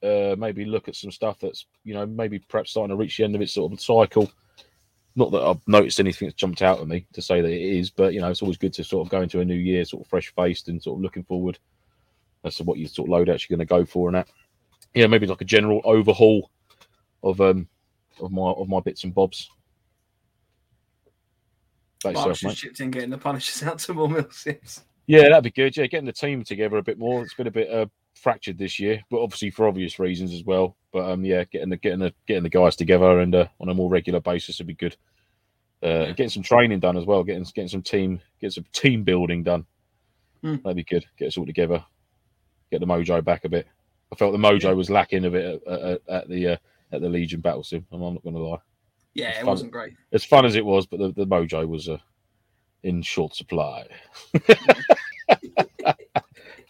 Maybe look at some stuff that's, maybe perhaps starting to reach the end of its sort of cycle. Not that I've noticed anything that's jumped out at me to say that it is, but, it's always good to sort of go into a new year sort of fresh-faced and sort of looking forward as to what your sort of loadout's you're going to go for and that. Yeah, maybe like a general overhaul of my bits and bobs. Partnerships in getting the Punishers out to more Milsims. Yeah, that'd be good. Yeah, getting the team together a bit more. It's been a bit... fractured this year, but obviously for obvious reasons as well. But getting the guys together and on a more regular basis would be good. And getting some training done as well. Getting some team building done. That'd be good. Get us all together. Get the mojo back a bit. I felt the mojo was lacking a bit at the Legion battle sim. I'm not going to lie. Yeah, it wasn't great. As fun as it was, but the mojo was in short supply.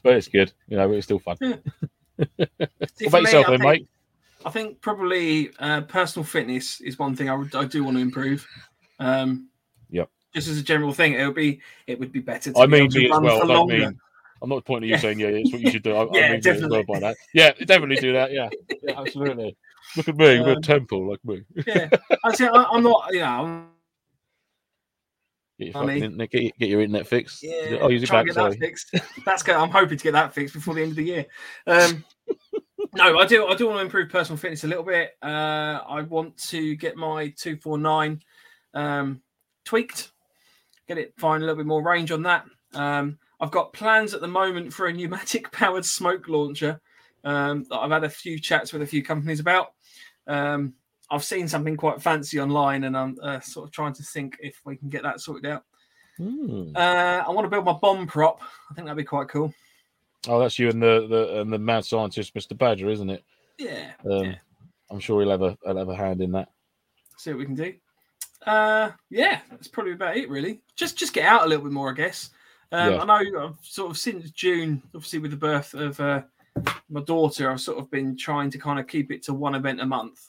But it's good, it's still fun. Yeah. What about yourself, mate? I think probably personal fitness is one thing I do want to improve. Yep. Just as a general thing, it would be better to run for longer. I'm not pointing at you saying, it's what you should do. I mean definitely. By that. Yeah, definitely do that. Yeah, absolutely. Look at me, we're a temple like me. Yeah, I'm not, Get your internet fixed. Yeah, I'll use it back. Get that fixed. That's good. I'm hoping to get that fixed before the end of the year. No, I do want to improve personal fitness a little bit. I want to get my 249 tweaked. Find a little bit more range on that. I've got plans at the moment for a pneumatic powered smoke launcher that I've had a few chats with a few companies about. I've seen something quite fancy online, and I'm sort of trying to think if we can get that sorted out. I want to build my bomb prop. I think that'd be quite cool. Oh, that's you and the mad scientist, Mr. Badger, isn't it? Yeah. I'm sure he'll have a hand in that. See what we can do. That's probably about it, really. Just get out a little bit more, I guess. I know I've sort of since June, obviously with the birth of my daughter, I've sort of been trying to kind of keep it to one event a month.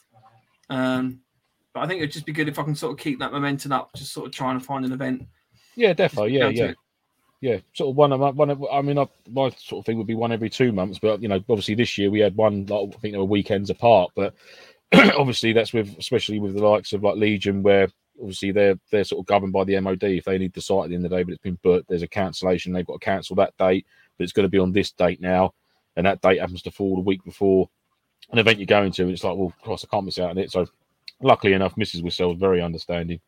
But I think it'd just be good if I can sort of keep that momentum up, just sort of trying to find an event. Yeah, definitely. Yeah. Sort of one a month. My sort of thing would be one every 2 months. But obviously this year we had one. Like, I think they were weekends apart. But obviously that's especially with the likes of like Legion, where obviously they're sort of governed by the MOD. If they need the site at the end of the day, but it's been booked, there's a cancellation. They've got to cancel that date, but it's going to be on this date now, and that date happens to fall the week before an event you're going to, and it's like, well, of course, I can't miss out on it. So, luckily enough, Mrs. Wissell is very understanding.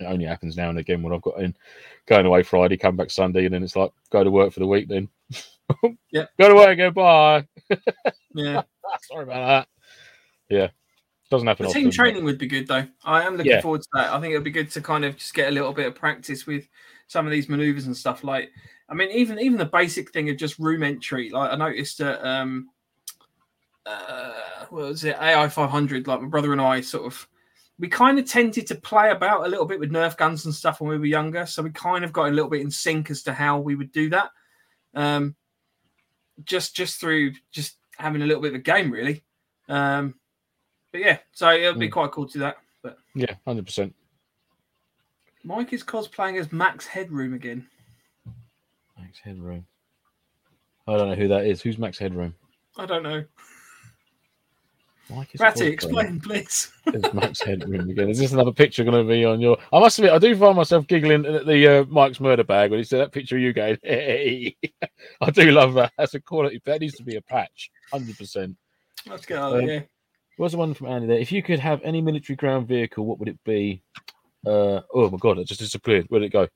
It only happens now and again when I've got in going away Friday, come back Sunday, and then it's like, go to work for the week then. Yeah. Go to work again, bye. Yeah. Sorry about that. Yeah. Doesn't happen often. Team training would be good, though. I am looking forward to that. I think it would be good to kind of just get a little bit of practice with some of these manoeuvres and stuff. Like, I mean, even the basic thing of just room entry. Like, I noticed that... AI 500, like my brother and I we kind of tended to play about a little bit with Nerf guns and stuff when we were younger. So we kind of got a little bit in sync as to how we would do that. Just through just having a little bit of a game, really. But yeah, so it'll be quite cool to do that. But yeah, 100%. Mike is cosplaying as Max Headroom again. Max Headroom. I don't know who that is. Who's Max Headroom? I don't know. Ratty, explain, please. There's Max Headroom again. Is this another picture going to be on your... I must admit, I do find myself giggling at the Mike's murder bag when he said that picture of you going, hey. I do love that. That's a quality. That needs to be a patch, 100%. Let's get out of here. What's the one from Andy there? If you could have any military ground vehicle, what would it be? Oh my god, it just disappeared. Where did it go?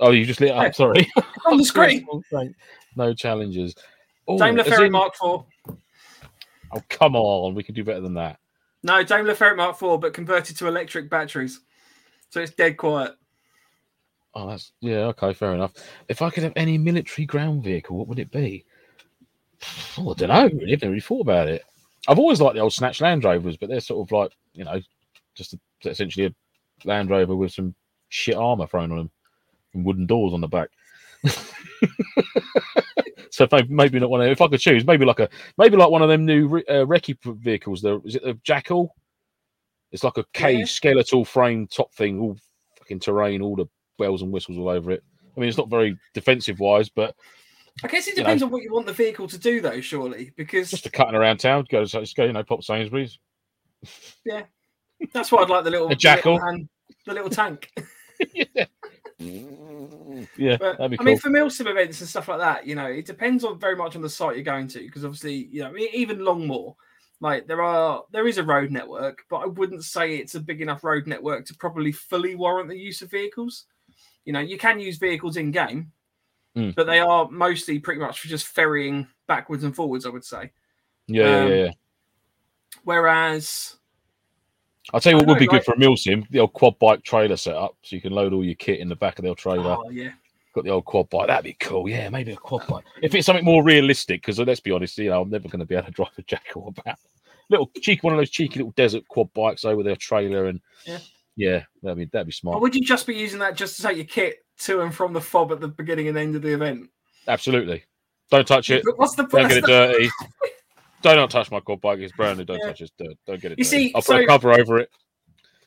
Oh, you just lit up. Sorry, on the screen. No challenges. Ooh, Daimler Ferry Mark IV. Oh, come on, we can do better than that. No, Daimler Ferry Mark IV, but converted to electric batteries, so it's dead quiet. Oh, that's yeah, okay, fair enough. If I could have any military ground vehicle, what would it be? Oh, I don't know. Really, I've never really thought about it. I've always liked the old Snatch Land Rovers, but they're sort of like, you know, just essentially a Land Rover with some shit armor thrown on them and wooden doors on the back. So maybe not one of them. If I could choose, maybe like one of them new recce vehicles. Is it the Jackal? It's like a cage, skeletal frame top thing, all fucking terrain, all the bells and whistles all over it. I mean, it's not very defensive wise, but I guess it depends on what you want the vehicle to do, though. Surely, because just to cutting around town, go, you know, pop Sainsbury's. Yeah, that's why I'd like the little Jackal and the little tank. Yeah. Yeah, but, that'd be cool. I mean, for Milsim events and stuff like that, you know, it depends on very much on the site you're going to, because obviously, you know, even Longmoor, like there is a road network, but I wouldn't say it's a big enough road network to probably fully warrant the use of vehicles. You know, you can use vehicles in game, but they are mostly pretty much for just ferrying backwards and forwards, I would say. Yeah. Whereas, I'll tell you what would be good for a meal sim, the old quad bike trailer set up, so you can load all your kit in the back of the old trailer. Oh, yeah. Got the old quad bike. That'd be cool. Yeah, maybe a quad bike. If it's something more realistic, because let's be honest, you know, I'm never going to be able to drive a Jackal about. One of those cheeky little desert quad bikes over their trailer. And yeah, that'd be smart. Or would you just be using that just to take your kit to and from the FOB at the beginning and end of the event? Absolutely. Don't touch it. But what's the point? Don't get it dirty. Don't touch my quad bike. It's brand new. Don't touch it. Don't get it. You see, I'll put a cover over it.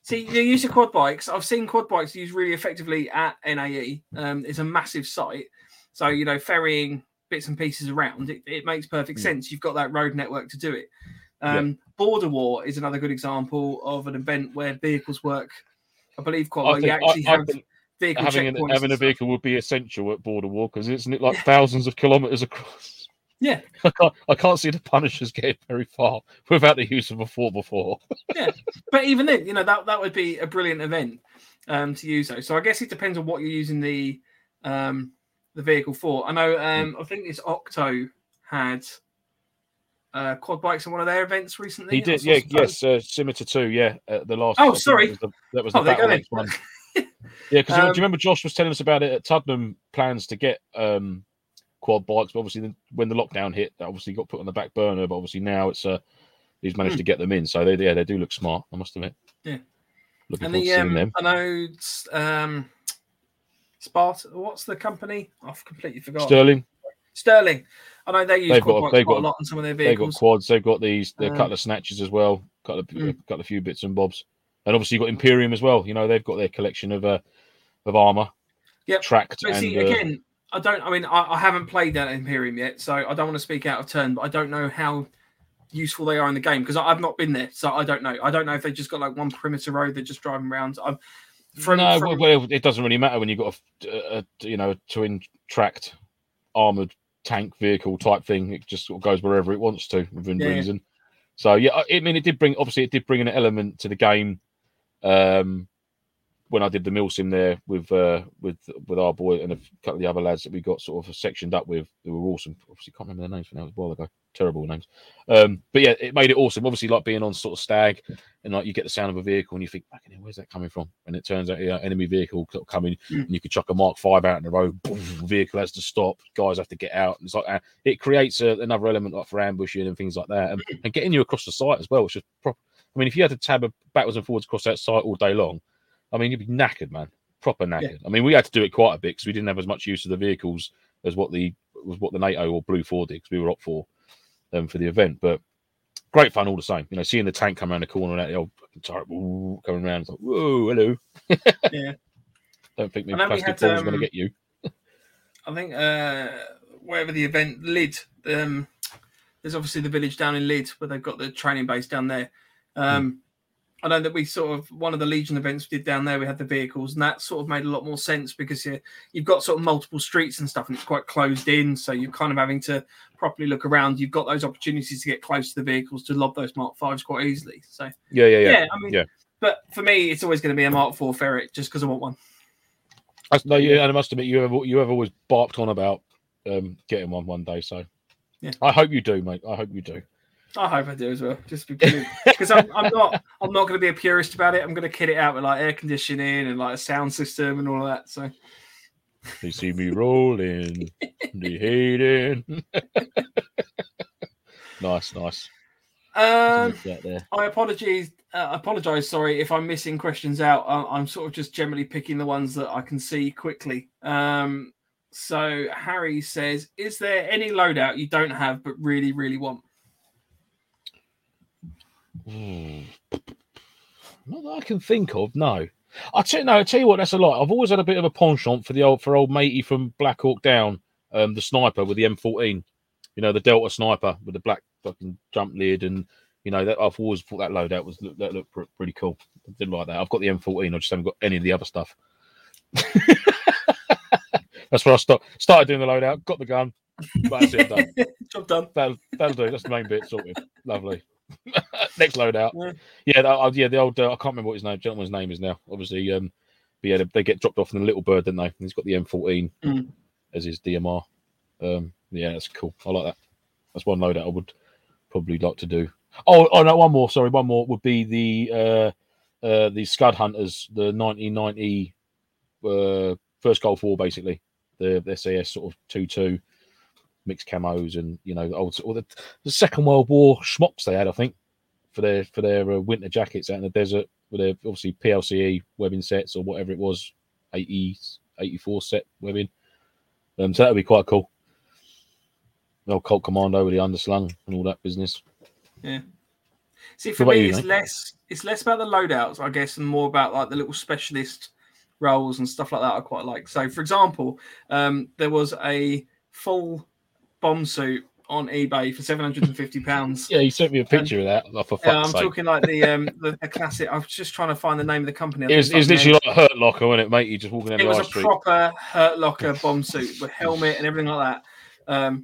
See, the use of quad bikes. I've seen quad bikes used really effectively at NAE. It's a massive site, so you know, ferrying bits and pieces around. It makes perfect sense. You've got that road network to do it. Border War is another good example of an event where vehicles work. I believe quite well. You actually have vehicle checkpoints. Having a vehicle would be essential at Border War, because isn't it like thousands of kilometers across? Yeah, I can't see the Punishers getting very far without the use of a 4x4. Yeah, but even then, you know, that would be a brilliant event to use though. So I guess it depends on what you're using the vehicle for. I know, I think this Octo had quad bikes in one of their events recently. He did, yeah, yes, Scimitar 2, yeah, the last. Oh, sorry, that was the Battle Lakes one. Yeah, because do you remember Josh was telling us about it at Tuddenham, plans to get quad bikes, but obviously when the lockdown hit, that obviously got put on the back burner. But obviously now it's he's managed to get them in, so they do look smart. I must admit. Yeah, looking forward to seeing them. I know Sparta. What's the company? I've completely forgotten. Sterling. I know they use quad bikes quite a lot on some of their vehicles. They've got quads. They've got they've cut the snatches as well. Got a few bits and bobs, and obviously you've got Imperium as well. You know, they've got their collection of armor. Yeah, tracked. So see, again. I haven't played that Imperium yet, so I don't want to speak out of turn, but I don't know how useful they are in the game because I've not been there, so I don't know. I don't know if they just got like one perimeter road they're just driving around. Well, it doesn't really matter when you've got a twin tracked armored tank vehicle type thing. It just sort of goes wherever it wants to within reason. So yeah, it did bring an element to the game. When I did the Milsim there with our boy and a couple of the other lads that we got sort of sectioned up with, they were awesome. Obviously, can't remember their names for now. It was a while ago. Terrible names. But yeah, it made it awesome. Obviously, like being on sort of stag and like you get the sound of a vehicle and you think, "Fucking hell, where's that coming from?" And it turns out, yeah, enemy vehicle coming, and you could chuck a Mark V out in the road. Boom, vehicle has to stop. Guys have to get out. And it's like it creates another element like for ambushing and things like that, and getting you across the site as well, which is proper. I mean, if you had to tab backwards and forwards across that site all day long, I mean, you'd be knackered, man. Proper knackered. Yeah. I mean, we had to do it quite a bit because we didn't have as much use of the vehicles as what the NATO or Blue 4 did, because we were up for the event. But great fun all the same. You know, seeing the tank come around the corner and out the old fucking turret coming around. It's like, whoa, hello. Yeah. Don't think me plastic balls are going to get you. I think wherever the event, Lydd. There's obviously the village down in Lydd where they've got the training base down there. I know that we sort of, one of the Legion events we did down there, we had the vehicles, and that sort of made a lot more sense because you've got sort of multiple streets and stuff, and it's quite closed in, so you're kind of having to properly look around. You've got those opportunities to get close to the vehicles to lob those Mark Vs quite easily. So yeah. I mean, But for me, it's always going to be a Mark IV Ferret just because I want one. No, yeah, and I must admit, you have always barked on about getting one day. So yeah. I hope you do, mate. I hope you do. I hope I do as well. Just because I'm not going to be a purist about it. I'm going to kit it out with like air conditioning and like a sound system and all of that. So they see me rolling, they hate it. Nice. I apologize. Sorry if I'm missing questions out. I'm sort of just generally picking the ones that I can see quickly. So Harry says, "Is there any loadout you don't have but really, really want?" Not that I can think of. No, I tell you what, that's a lot. I've always had a bit of a penchant for the old matey from Black Hawk Down, the sniper with the M14. You know, the Delta sniper with the black fucking jump lid, and you know that I've always thought that loadout looked pretty cool. I did like that. I've got the M14. I just haven't got any of the other stuff. That's where I started doing the loadout. Got the gun. That's it. Done. Job done. That'll do. That's the main bit sorted. Lovely. Next loadout. Yeah, the old I can't remember what his name, gentleman's name is now. Obviously, but yeah, they get dropped off in a little bird, don't they? And he's got the M14 as his DMR. Yeah, that's cool. I like that. That's one loadout I would probably like to do. Oh no, one more. Sorry, one more would be the Scud Hunters, the 1990 first Gulf War, basically the SAS sort of 2-2 mixed camos, and you know the Second World War schmops they had, I think, for their winter jackets out in the desert with their obviously PLCE webbing sets or whatever it was, 84 set webbing. So that would be quite cool. The old Colt Commando with the underslung and all that business. Yeah. See, for me, it's less about the loadouts, I guess, and more about like the little specialist roles and stuff like that I quite like. So, for example, there was a full bomb suit on eBay for £750. Yeah, you sent me a picture of that. For fuck's sake. I'm talking like the classic. I was just trying to find the name of the company. It was literally like a Hurt Locker, wasn't it, mate? You just walking down the high street. It was a proper Hurt Locker bomb suit with helmet and everything like that.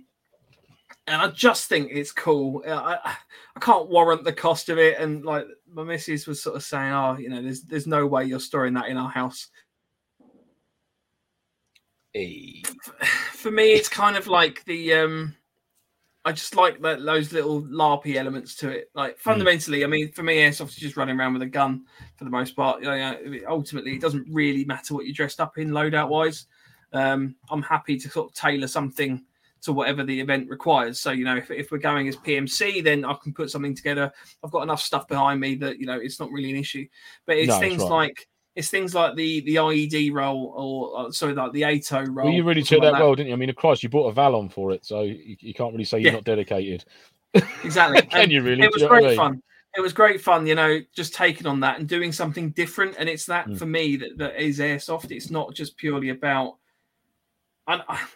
And I just think it's cool. I can't warrant the cost of it. And like my missus was sort of saying, "Oh, you know, there's no way you're storing that in our house." Hey. For me, it's kind of like the. I just like those little LARPy elements to it. Like fundamentally, I mean, for me, airsoft is just running around with a gun for the most part. You know, ultimately, it doesn't really matter what you're dressed up in, loadout wise. I'm happy to sort of tailor something to whatever the event requires. So, you know, if we're going as PMC, then I can put something together. I've got enough stuff behind me that, you know, it's not really an issue. But it's things like the IED role or the ATO role. Well, you really took that well, didn't you? I mean, of course, you bought a Valon for it, so you can't really say you're not dedicated. Exactly. Can you really? It was great fun. It was great fun, you know, just taking on that and doing something different. And it's that, for me, that is airsoft. It's not just purely about...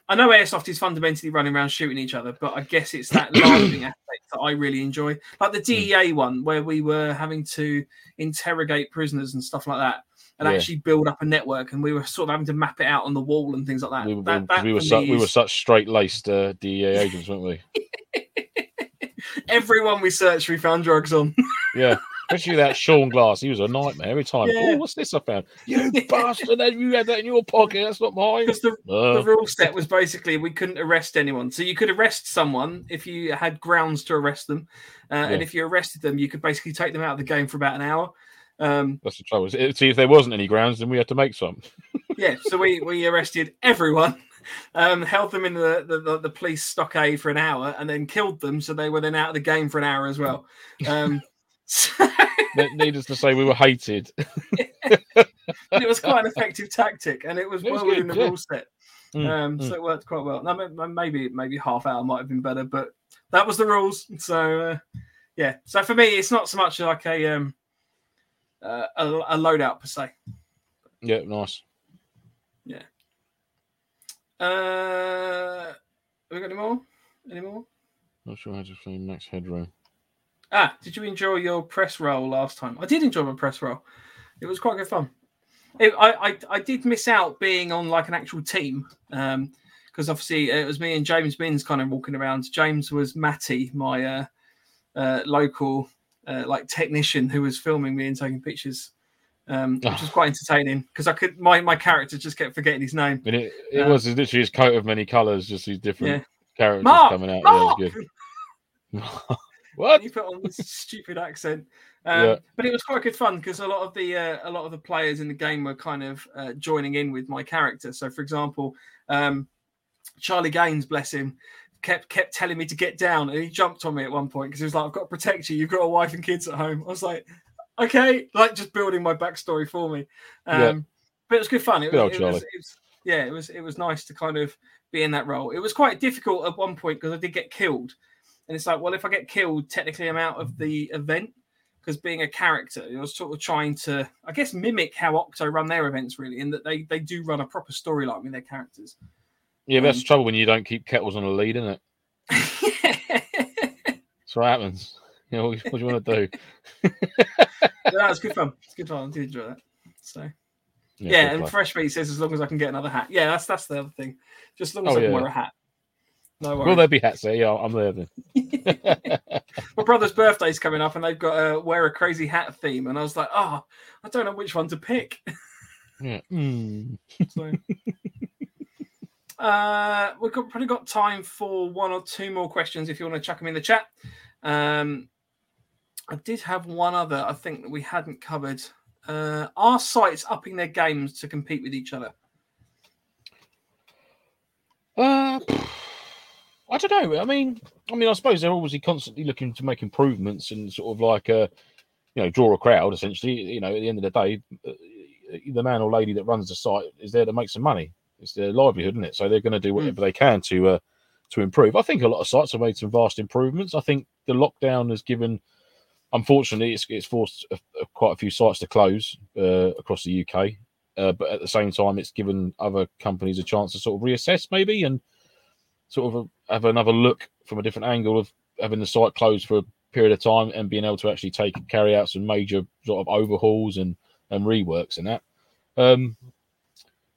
I know airsoft is fundamentally running around shooting each other, but I guess it's that living aspect that I really enjoy. Like the DEA one, where we were having to interrogate prisoners and stuff like that, and actually build up a network, and we were sort of having to map it out on the wall and things like that. We were such straight-laced DEA agents, weren't we? Everyone we searched, we found drugs on. Yeah. Especially that Sean Glass, he was a nightmare every time. Yeah. Oh, what's this I found? You bastard! You had that in your pocket. That's not mine. Because the rule set was basically we couldn't arrest anyone. So you could arrest someone if you had grounds to arrest them, and if you arrested them, you could basically take them out of the game for about an hour. That's the trouble. See, if there wasn't any grounds, then we had to make some. Yeah, so we arrested everyone, held them in the police stockade for an hour, and then killed them. So they were then out of the game for an hour as well. Needless to say, we were hated. It was quite an effective tactic, and it was well within the rule set. So it worked quite well. Now, maybe half hour might have been better, but that was the rules. So yeah. So for me, it's not so much like a loadout per se. Yeah, nice. Yeah. Have we got any more? Not sure how to play Max Headroom. Ah, did you enjoy your press roll last time? I did enjoy my press roll. It was quite good fun. I did miss out being on like an actual team because obviously it was me and James Binns kind of walking around. James was Matty, my local like technician who was filming me and taking pictures, which was quite entertaining because I could my character just kept forgetting his name. And it was literally his coat of many colours, just these different characters coming out. Mark! Yeah, good. What? He put on this stupid accent, but it was quite good fun because a lot of the players in the game were kind of joining in with my character. So, for example, Charlie Gaines, bless him, kept telling me to get down, and he jumped on me at one point because he was like, "I've got to protect you. You've got a wife and kids at home." I was like, "Okay," like just building my backstory for me. But it was good fun. It was nice to kind of be in that role. It was quite difficult at one point because I did get killed. And it's like, well, if I get killed, technically I'm out of the event because being a character, I was sort of trying to, I guess, mimic how Octo run their events, really, in that they do run a proper storyline with their characters. Yeah, that's the trouble when you don't keep kettles on a lead, isn't it? That's what happens. You know, what do you want to do? It's good fun. It's good fun. I did enjoy that. So, and Fresh Meat says, as long as I can get another hat. Yeah, that's the other thing. Just as long as I can wear a hat. No worries. Will there be hats there? Yeah, I'm there then. My brother's birthday's coming up and they've got a wear a crazy hat theme. And I was like, I don't know which one to pick. Yeah. So, we've probably got time for one or two more questions if you want to chuck them in the chat. I did have one other, I think, that we hadn't covered. Are sites upping their games to compete with each other? I don't know. I mean, I suppose they're obviously constantly looking to make improvements and sort of like, draw a crowd, essentially. You know, at the end of the day, the man or lady that runs the site is there to make some money. It's their livelihood, isn't it? So they're going to do whatever they can to improve. I think a lot of sites have made some vast improvements. I think the lockdown has given, unfortunately, it's forced quite a few sites to close across the UK. But at the same time, it's given other companies a chance to sort of reassess maybe and sort of have another look from a different angle of having the site closed for a period of time and being able to actually carry out some major sort of overhauls and reworks and that.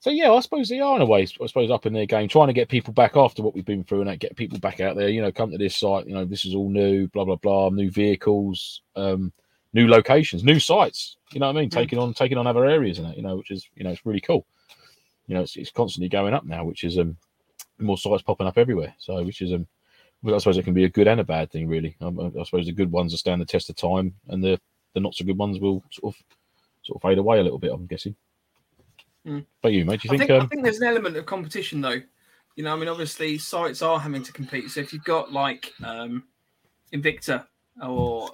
So yeah, I suppose they are in a way, up in their game, trying to get people back after what we've been through and that, get people back out there, come to this site, this is all new, blah, blah, blah, new vehicles, new locations, new sites, taking on other areas and that, which is, it's really cool. It's constantly going up now, which is, more sites popping up everywhere, so which is I suppose it can be a good and a bad thing, really. I suppose the good ones will stand the test of time, and the not so good ones will sort of fade away a little bit, I'm guessing. But you, mate, do you I think there's an element of competition, though. Obviously sites are having to compete. So if you've got like Invicta or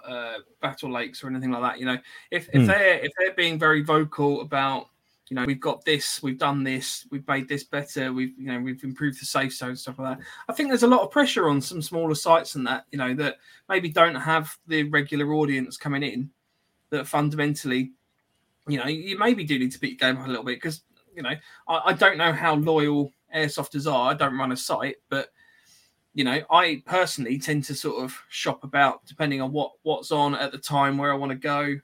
Battle Lakes or anything like that, if they're being very vocal about. We've got this, we've done this, we've made this better, we've improved the safe zone, stuff like that. I think there's a lot of pressure on some smaller sites and that, that maybe don't have the regular audience coming in, that fundamentally, you maybe do need to beat your game up a little bit because, I don't know how loyal airsofters are. I don't run a site, but, I personally tend to sort of shop about depending on what's on at the time, where I want to go.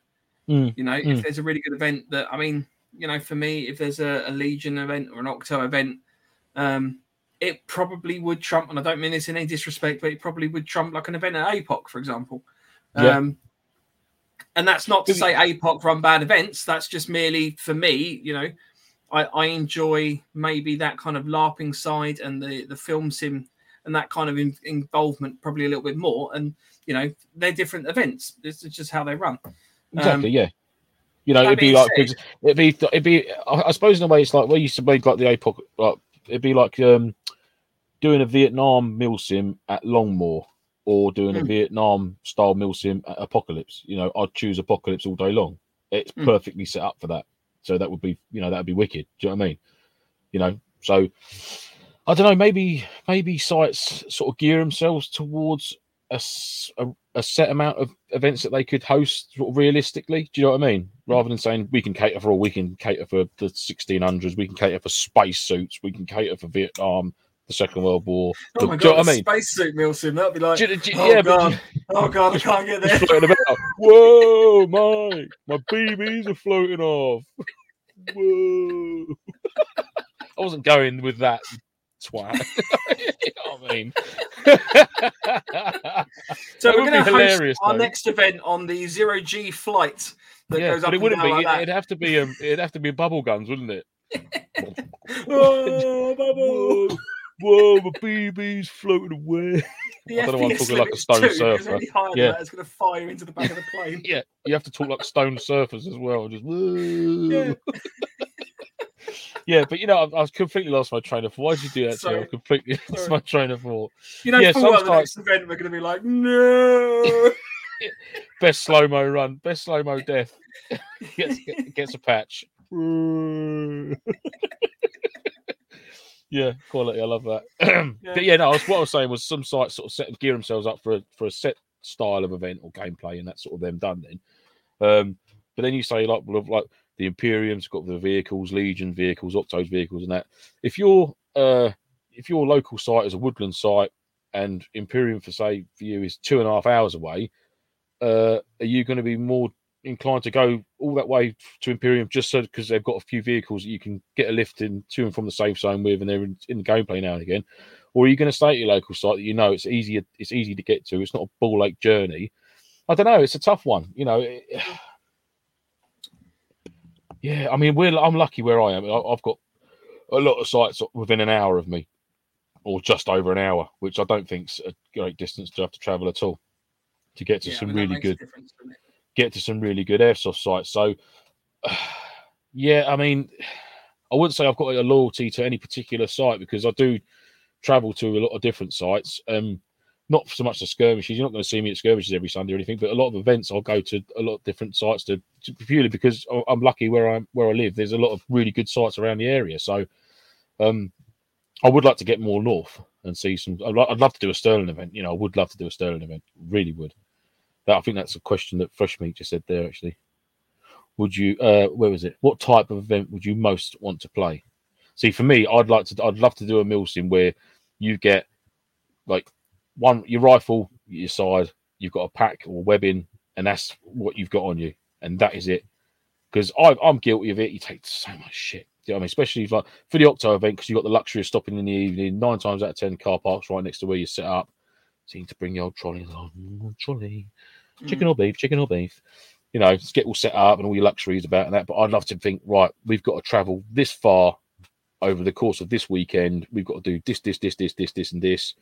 If there's a really good event that, for me, if there's a Legion event or an Octo event, it probably would trump, and I don't mean this in any disrespect, but it probably would trump like an event at APOC, for example. And that's not to say APOC run bad events. That's just merely for me, I enjoy maybe that kind of LARPing side and the film sim and that kind of involvement probably a little bit more. And, they're different events. It's just how they run. Exactly, yeah. It'd be. I suppose in a way, it's like we used to make like the APOC. Like, it'd be like doing a Vietnam mil sim at Longmoor, or doing a Vietnam style mil sim at Apocalypse. I'd choose Apocalypse all day long. It's perfectly set up for that. So that would be, that'd be wicked. Do you know what I mean? So I don't know. Maybe sites sort of gear themselves towards a set amount of events that they could host sort of realistically. Do you know what I mean? Rather than saying we can cater for all, we can cater for the 1600s, we can cater for spacesuits, we can cater for Vietnam, the Second World War. Oh my God, the spacesuit meal sim, that'd be like, oh God, I can't get there. Whoa, my BBs are floating off. Whoa. I wasn't going with that swat. You know what I mean? So we're going to host our next event on the zero G flight that goes up. But it wouldn't be. It'd have to be bubble guns, wouldn't it? Oh, bubble! Whoa, my BB's floating away. I don't know why I'm talking like a stone surfer. Really it's going to fire into the back of the plane. Yeah, you have to talk like stone surfers as well. Just whoa. Yeah. Yeah, but you know, I've completely lost my train of thought. Why did you do that? Sorry. Completely lost my train of thought. You know, for the next event, we're going to be like, no. Best slow mo run, best slow mo death gets a patch. Yeah, quality. I love that. But yeah, no, what I was saying was some sites sort of gear themselves up for a set style of event or gameplay, and that's sort of them done then. But then you say like the Imperium's got the vehicles, Legion vehicles, Octo's vehicles, and that. If your local site is a woodland site and Imperium for you is 2.5 hours away, are you going to be more inclined to go all that way to Imperium just so because they've got a few vehicles that you can get a lift in to and from the safe zone with, and they're in the gameplay now and again? Or are you going to stay at your local site that you know it's easy to get to? It's not a ball ache journey. I don't know. It's a tough one, you know. Yeah, I mean, I'm lucky where I am. I've got a lot of sites within an hour of me, or just over an hour, which I don't think's a great distance to have to travel at all to get to some really good airsoft sites. So, I mean, I wouldn't say I've got a loyalty to any particular site because I do travel to a lot of different sites. Not so much the skirmishes. You're not going to see me at skirmishes every Sunday or anything, but a lot of events I'll go to a lot of different sites to purely because I'm lucky where I live. There's a lot of really good sites around the area. So I would like to get more north and see some. I'd love to do a Sterling event. You know, I would love to do a Sterling event. Really would. I think that's a question that Fresh Meat just said there, actually. Would you? Where was it? What type of event would you most want to play? See, for me, I'd love to do a milsim where you get like your rifle, your side, you've got a pack or webbing, and that's what you've got on you, and that is it. Because I'm guilty of it. You take so much shit. Do you know what I mean? Especially if, like, for the Octo event, because you've got the luxury of stopping in the evening. 9 times out of 10, car parks right next to where you set up. So you need to bring your old trolley along. Trolley. Chicken or beef, you know, just get all set up and all your luxuries about and that. But I'd love to think, right, we've got to travel this far over the course of this weekend. We've got to do this, and this.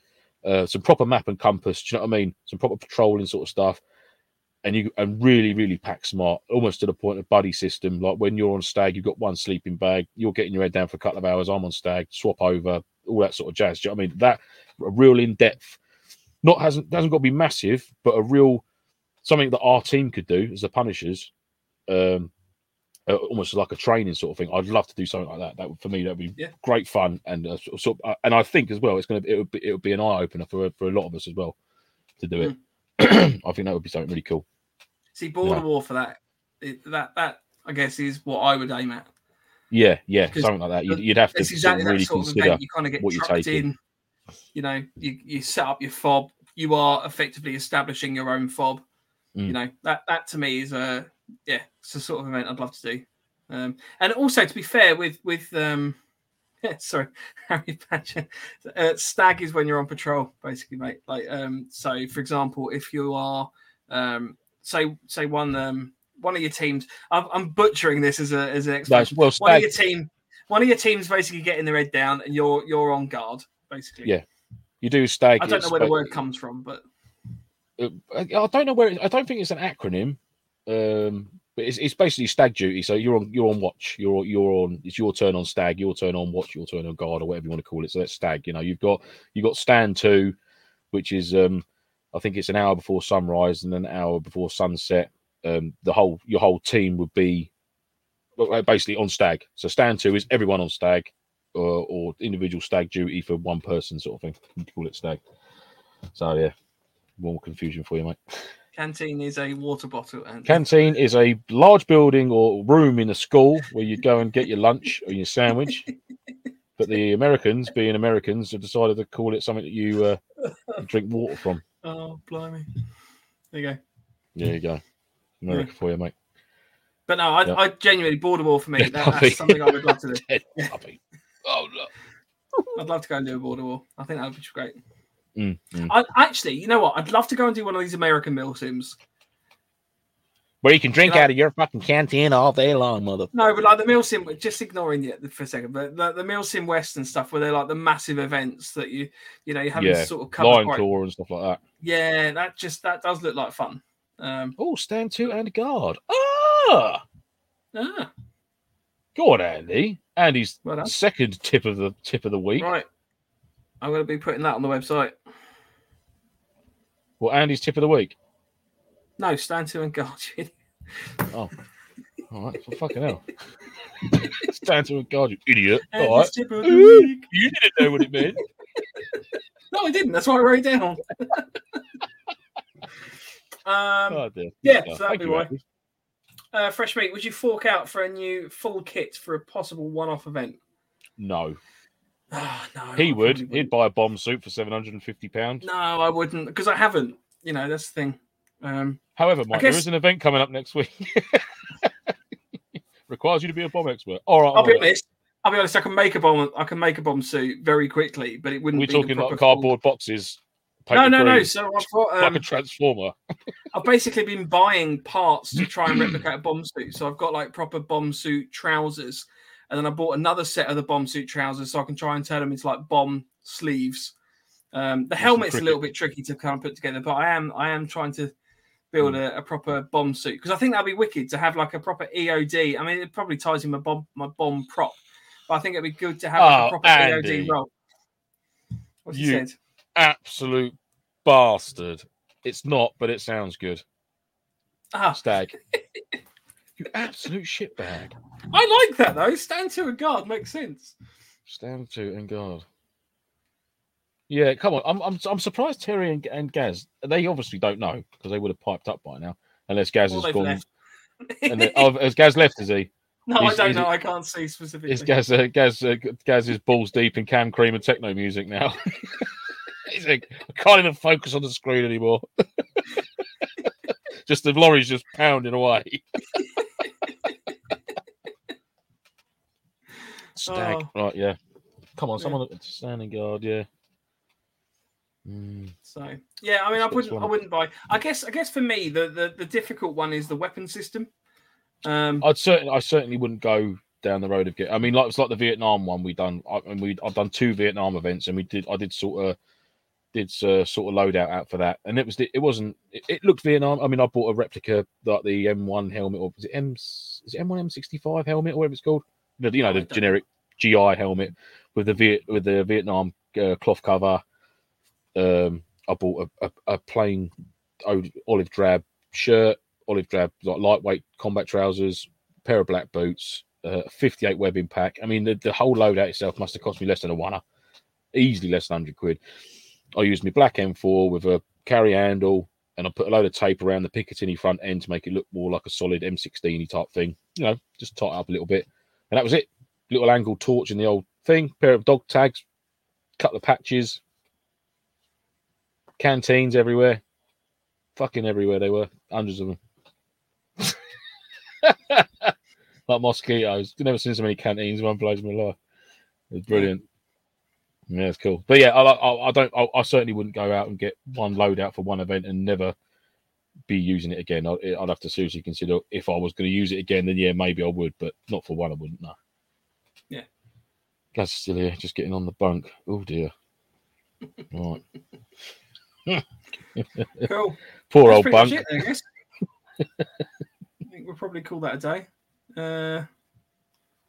Some proper map and compass. Do you know what I mean? Some proper patrolling sort of stuff. And really, really pack smart, almost to the point of buddy system. Like when you're on stag, you've got one sleeping bag. You're getting your head down for a couple of hours. I'm on stag, swap over, all that sort of jazz. Do you know what I mean? That a real in depth, hasn't got to be massive, but a real something that our team could do as the Punishers, almost like a training sort of thing. I'd love to do something like that. That would, for me, that'd be great fun, and I think as well, it would be an eye opener for a lot of us as well to do it. I think that would be something really cool. See, Border War for that. That I guess is what I would aim at. Yeah, something like that. You'd have to exactly really sort of consider you kind of get what you're taking. You know, you set up your FOB. You are effectively establishing your own FOB. You know, that to me is it's the sort of event I'd love to do. And also, to be fair, with Harry Badger, stag is when you're on patrol, basically, mate. Like, so for example, if you are, say one of your teams, I'm butchering this as an explanation. Well, one of your teams basically getting their head down, and you're on guard, basically. Yeah, you do stag. I don't know where the word comes from, but. I don't think it's an acronym, but it's basically stag duty. So you're on watch. It's your turn on stag. Your turn on watch. Your turn on guard, or whatever you want to call it. So that's stag. You know, you've got stand 2, which is I think it's an hour before sunrise and an hour before sunset. Your whole team would be basically on stag. So stand 2 is everyone on stag, or individual stag duty for one person sort of thing. You can call it stag. So yeah. More confusion for you, mate. Canteen is a water bottle. And canteen is a large building or room in a school where you go and get your lunch or your sandwich. But the Americans, being Americans, have decided to call it something that you drink water from. Oh, blimey. There you go. There you go. America for you, mate. But no, I genuinely, Border War for me. That's something I would love to do. Oh, look. I'd love to go and do a border war. I think that would be great. Actually, you know what? I'd love to go and do one of these American Mill Sims. Where you can drink out of your fucking canteen all day long, motherfucker. No, but like the Meal Sim, just ignoring it for a second, but the Meal Sim West and stuff, where they're like the massive events that you know, you have this sort of cover tour and stuff like that. Yeah, that does look like fun. Stand to and guard. Ah, go on, Andy. Andy's second tip of the week. Right, I'm going to be putting that on the website. Well, Andy's tip of the week. No, stand to and guard. You. Oh, all right. Well, fucking hell. Stand to and guard, you idiot. All right. You didn't know what it meant. No, I didn't. That's why I wrote it down. So that'd be why. Fresh meat, would you fork out for a new full kit for a possible one-off event? No. Oh, no. He would. He'd buy a bomb suit for £750. No, I wouldn't, because I haven't. You know, that's the thing. However, Mike, there is an event coming up next week. Requires you to be a bomb expert. All right, I'll be honest. I can make a bomb suit very quickly, but it wouldn't. We're talking like cardboard boxes. No. So I've got like a transformer. I've basically been buying parts to try and replicate a bomb suit. So I've got like proper bomb suit trousers, and then I bought another set of the bomb suit trousers so I can try and turn them into like bomb sleeves. The helmet's a little bit tricky to kind of put together, but I am trying to build a proper bomb suit, because I think that'd be wicked to have like a proper EOD. I mean, it probably ties in my bomb prop, but I think it'd be good to have like a proper Andy, EOD role. What's you said? Absolute bastard! It's not, but it sounds good. Stag, you absolute shitbag. I like that though. Stand to and guard makes sense. Stand to and guard. Yeah, come on. I'm surprised Terry and Gaz. They obviously don't know, because they would have piped up by now, unless Gaz has gone. Has Gaz left? Is he? No, I don't know. I can't see specifically. Is Gaz is balls deep in cam cream and techno music now. He's like, I can't even focus on the screen anymore. Just the lorry's just pounding away. Stag, right? Yeah. Come on, someone standing guard. Yeah. So yeah, I mean, I wouldn't buy. I guess for me, the difficult one is the weapon system. I certainly wouldn't go down the road of get. I mean, like it's like the Vietnam one we done. I've done two Vietnam events, and I did sort of load out for that, and it looked Vietnam. I mean, I bought a replica like the M1 helmet, or is it M1 M65 helmet, or whatever it's called. You know, the generic GI helmet with the Vietnam cloth cover. I bought a plain olive drab shirt, olive drab like lightweight combat trousers, pair of black boots, 58 webbing pack. I mean, the whole loadout itself must have cost me less than a one-er, easily less than 100 quid. I used my black M4 with a carry handle, and I put a load of tape around the Picatinny front end to make it look more like a solid M16 type thing. You know, just tighten up a little bit, and that was it. Little angled torch in the old thing, pair of dog tags, couple of patches. Canteens everywhere. Fucking everywhere they were. Hundreds of them. Like mosquitoes. Never seen so many canteens in one place in my life. It was brilliant. Yeah, it's cool. But yeah, I certainly wouldn't go out and get one load out for one event and never be using it again. I'd have to seriously consider if I was going to use it again, then yeah, maybe I would, but not for one, I wouldn't, no. Yeah. Gaz is still here, just getting on the bunk. Oh, dear. Right. Cool. Poor old bunk. Shit, I guess. I think we'll probably call that a day.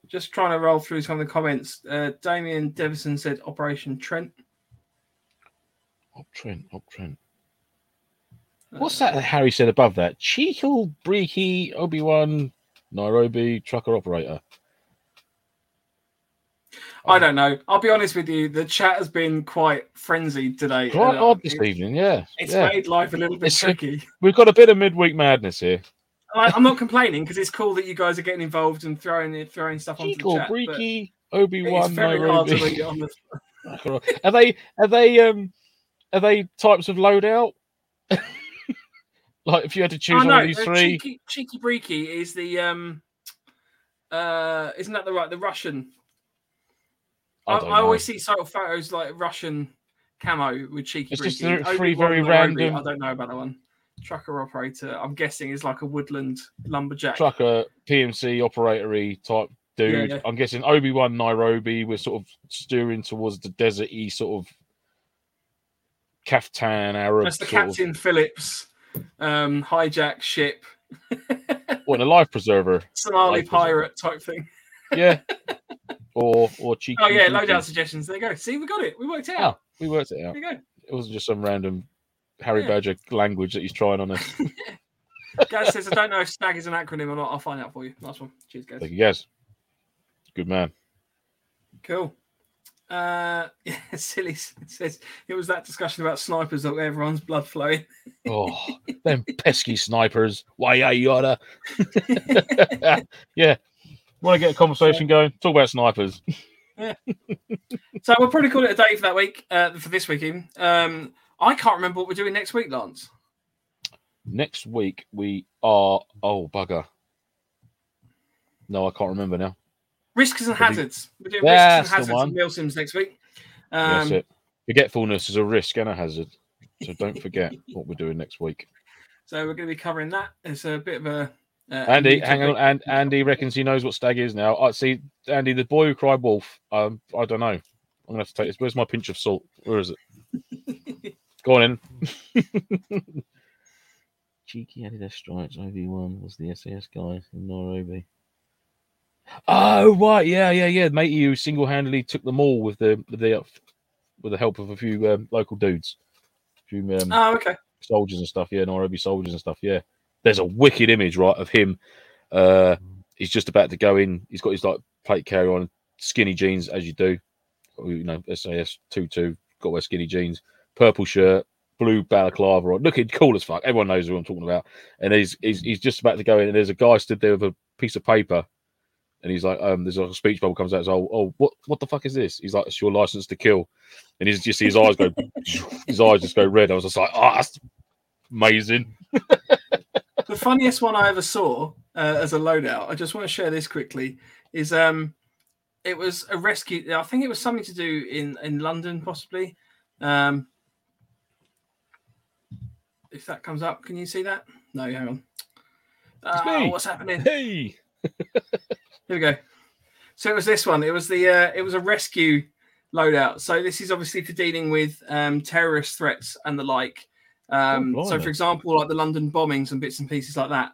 Just trying to roll through some of the comments. Damien Devison said Operation Trent. Op Trent. What's that Harry said above that? Cheekle, Breaky, Obi-Wan, Nairobi, trucker operator. I don't know. I'll be honest with you. The chat has been quite frenzied today. Quite odd this evening, yeah. It's made life a little bit tricky. We've got a bit of midweek madness here. I'm not complaining, because it's cool that you guys are getting involved and throwing stuff onto the chat. Breaky, Obi-Wan, it's very hard to read on the... Are they types of loadout? Like if you had to choose one of these three. Cheeky Breaky is the isn't that the Russian? I always see sort of photos like Russian camo with cheeky. It's just three very random. I don't know about that one. Trucker operator, I'm guessing, is like a woodland lumberjack. Trucker, PMC operatory type dude. Yeah. I'm guessing Obi-Wan Nairobi. We're sort of steering towards the desert-y sort of caftan Arab. That's the Captain Phillips hijack ship. What, a life preserver? Somali pirate type thing. Yeah. Or cheeky. Oh, yeah, low-down suggestions. There you go. See, we got it. We worked it out. There you go. It wasn't just some random Harry Badger language that he's trying on us. Gaz says, I don't know if SNAG is an acronym or not. I'll find out for you. Nice one. Cheers, Gaz. Thank you, Gaz. Good man. Cool. Yeah, Silly says, it was that discussion about snipers that everyone's blood flowing. Oh, them pesky snipers. Why, yada. Yeah. Want to get a conversation going? Talk about snipers. Yeah. So we'll probably call it a day for that week, for this week even. I can't remember what we're doing next week, Lance. Next week we are... Oh, bugger. No, I can't remember now. Risks and hazards. We're doing risks and hazards and meal sims next week. That's it. Forgetfulness is a risk and a hazard. So don't forget what we're doing next week. So we're going to be covering that. It's a bit of a... Andy, hang on. Andy reckons he knows what stag is now. See, Andy, the boy who cried wolf, I don't know. I'm going to have to take this. Where's my pinch of salt? Where is it? Go on in. Cheeky added their stripes. OV1 was the SAS guy in Nairobi. Oh, right. Yeah. Matey who single-handedly took them all with the help of a few local dudes. A few soldiers and stuff. Yeah, Nairobi soldiers and stuff. Yeah. There's a wicked image, right, of him. He's just about to go in. He's got his like plate carrier on, skinny jeans, as you do. You know, SAS 22, got to wear skinny jeans. Purple shirt, blue balaclava on, looking cool as fuck. Everyone knows who I'm talking about. And he's just about to go in, and there's a guy stood there with a piece of paper, and he's like, there's a speech bubble comes out. It's like, oh, what the fuck is this? He's like, it's your license to kill. And he's just his eyes go, his eyes just go red. I was just like, that's amazing. The funniest one I ever saw as a loadout. I just want to share this quickly. Is it was a rescue. I think it was something to do in London, possibly. If that comes up, can you see that? No, hang on. What's happening? Hey, here we go. So it was this one. It was the it was a rescue loadout. So this is obviously for dealing with terrorist threats and the like. So for example, like the London bombings and bits and pieces like that,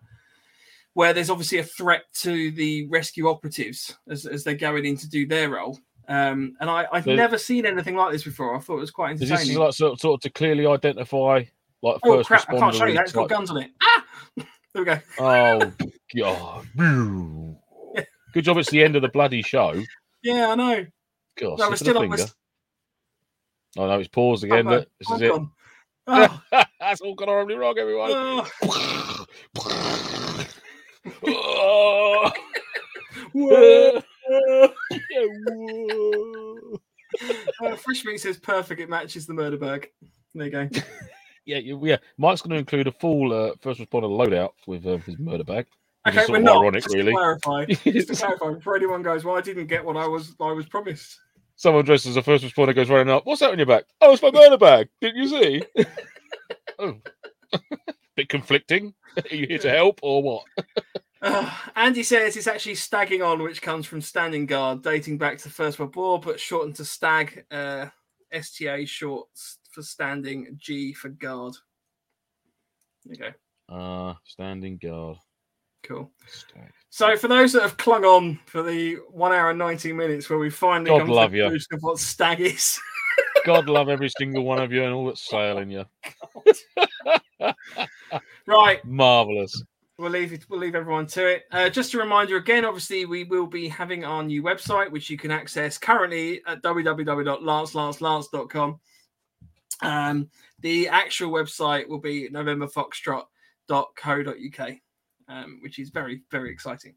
where there's obviously a threat to the rescue operatives as they're going in to do their role. And I've never seen anything like this before. I thought it was quite entertaining. This is like sort of to clearly identify, like, first crap, responder. I can't show you that. It's got guns on it. There we go. Oh, God. Good job it's the end of the bloody show. Yeah, I know. God, no, I know it's paused again, but this is it. Oh. That's all gone horribly wrong, everyone. Oh. Fresh Meat says perfect. It matches the Murderberg. There you go. Yeah. Mike's going to include a full first responder loadout with his Murderberg. Okay, we're not. Ironic, just really. Just to clarify, before anyone goes, well, I didn't get what I was promised. Someone dressed as a first responder goes running up. What's that on your back? Oh, it's my murder bag. Didn't you see? Oh. Bit conflicting. Are you here to help or what? Andy says it's actually stagging on, which comes from standing guard, dating back to the First World War, but shortened to stag. STA short for standing, G for guard. There you go. Standing guard. Cool. So for those that have clung on for the 1 hour and 19 minutes where we finally come to the conclusion of what stag is. God love every single one of you and all that's sailing you. Right. Marvellous. We'll leave everyone to it. Just a reminder again, obviously, we will be having our new website, which you can access currently at www.lancelance.com. The actual website will be novemberfoxtrot.co.uk. Which is very, very exciting.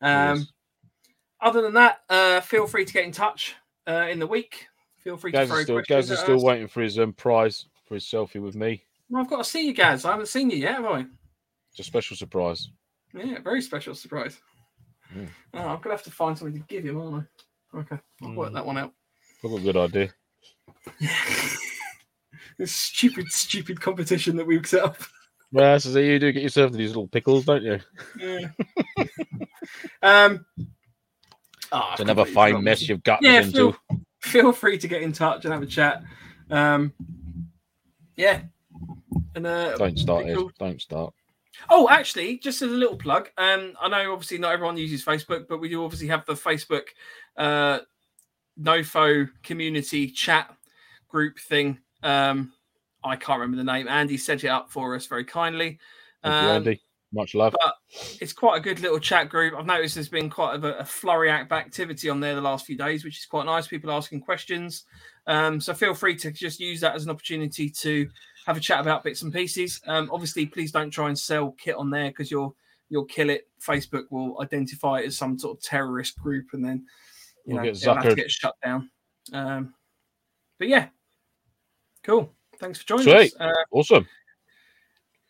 Yes. Other than that, feel free to get in touch in the week. Feel free to throw questions. Gaz is still waiting for his prize for his selfie with me. Well, I've got to see you, Gaz. I haven't seen you yet, have I? It's a special surprise. Yeah, very special surprise. Yeah. Oh, I'm going to have to find something to give him, aren't I? Okay, I'll work that one out. What a good idea. This stupid competition that we've set up. Well, so you do get yourself into these little pickles, don't you? Yeah. It's another fine mess you've gotten into. Feel free to get in touch and have a chat. Yeah. And don't start it. Don't start. Oh, actually, just as a little plug, I know obviously not everyone uses Facebook, but we do obviously have the Facebook NoFo community chat group thing. I can't remember the name. Andy set it up for us very kindly. Thank you, Andy. Much love. But it's quite a good little chat group. I've noticed there's been quite a flurry of activity on there the last few days, which is quite nice. People asking questions. So feel free to just use that as an opportunity to have a chat about bits and pieces. Obviously, please don't try and sell kit on there because you'll kill it. Facebook will identify it as some sort of terrorist group and then you'll have to get shut down. But yeah, cool. Thanks for joining us. Awesome.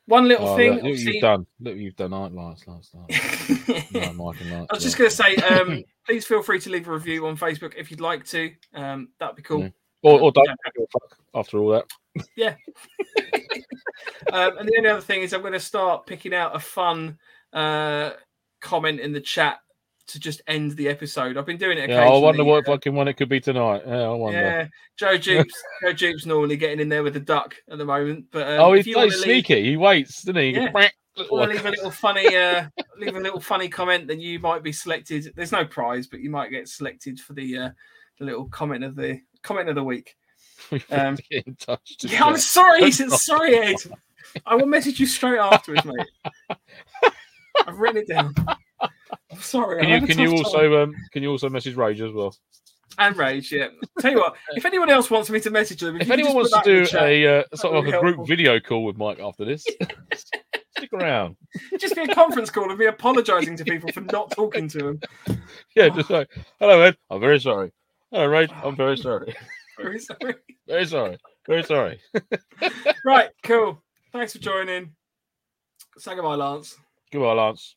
One little thing. Look what you've done. Lance. No, Mike and Lance. I was just going to say, please feel free to leave a review on Facebook if you'd like to. That'd be cool. Yeah. Or don't. After all that. Yeah. And the only other thing is I'm going to start picking out a fun comment in the chat to just end the episode. I've been doing it occasionally. I wonder what fucking one it could be tonight. Yeah, I wonder. Yeah, Joe Jupes normally getting in there with a duck at the moment. But he's so sneaky. He waits, doesn't he? Yeah. Leave a little funny comment, then you might be selected. There's no prize, but you might get selected for the little comment of the week. Get in touch I'm sorry. Sorry, Ed. I will message you straight afterwards, mate. I've written it down. I'm sorry. Can you also message Rage as well? And Rage, yeah. Tell you what, if anyone else wants me to message them, if anyone wants to do a group video call with Mike after this, stick around. Just be a conference call and be apologising to people for not talking to them. Yeah, just like, hello Ed, I'm very sorry. Hello Rage, I'm very sorry. Very sorry. Very sorry. Very sorry. Right, cool. Thanks for joining. Say goodbye, Lance. Goodbye, Lance.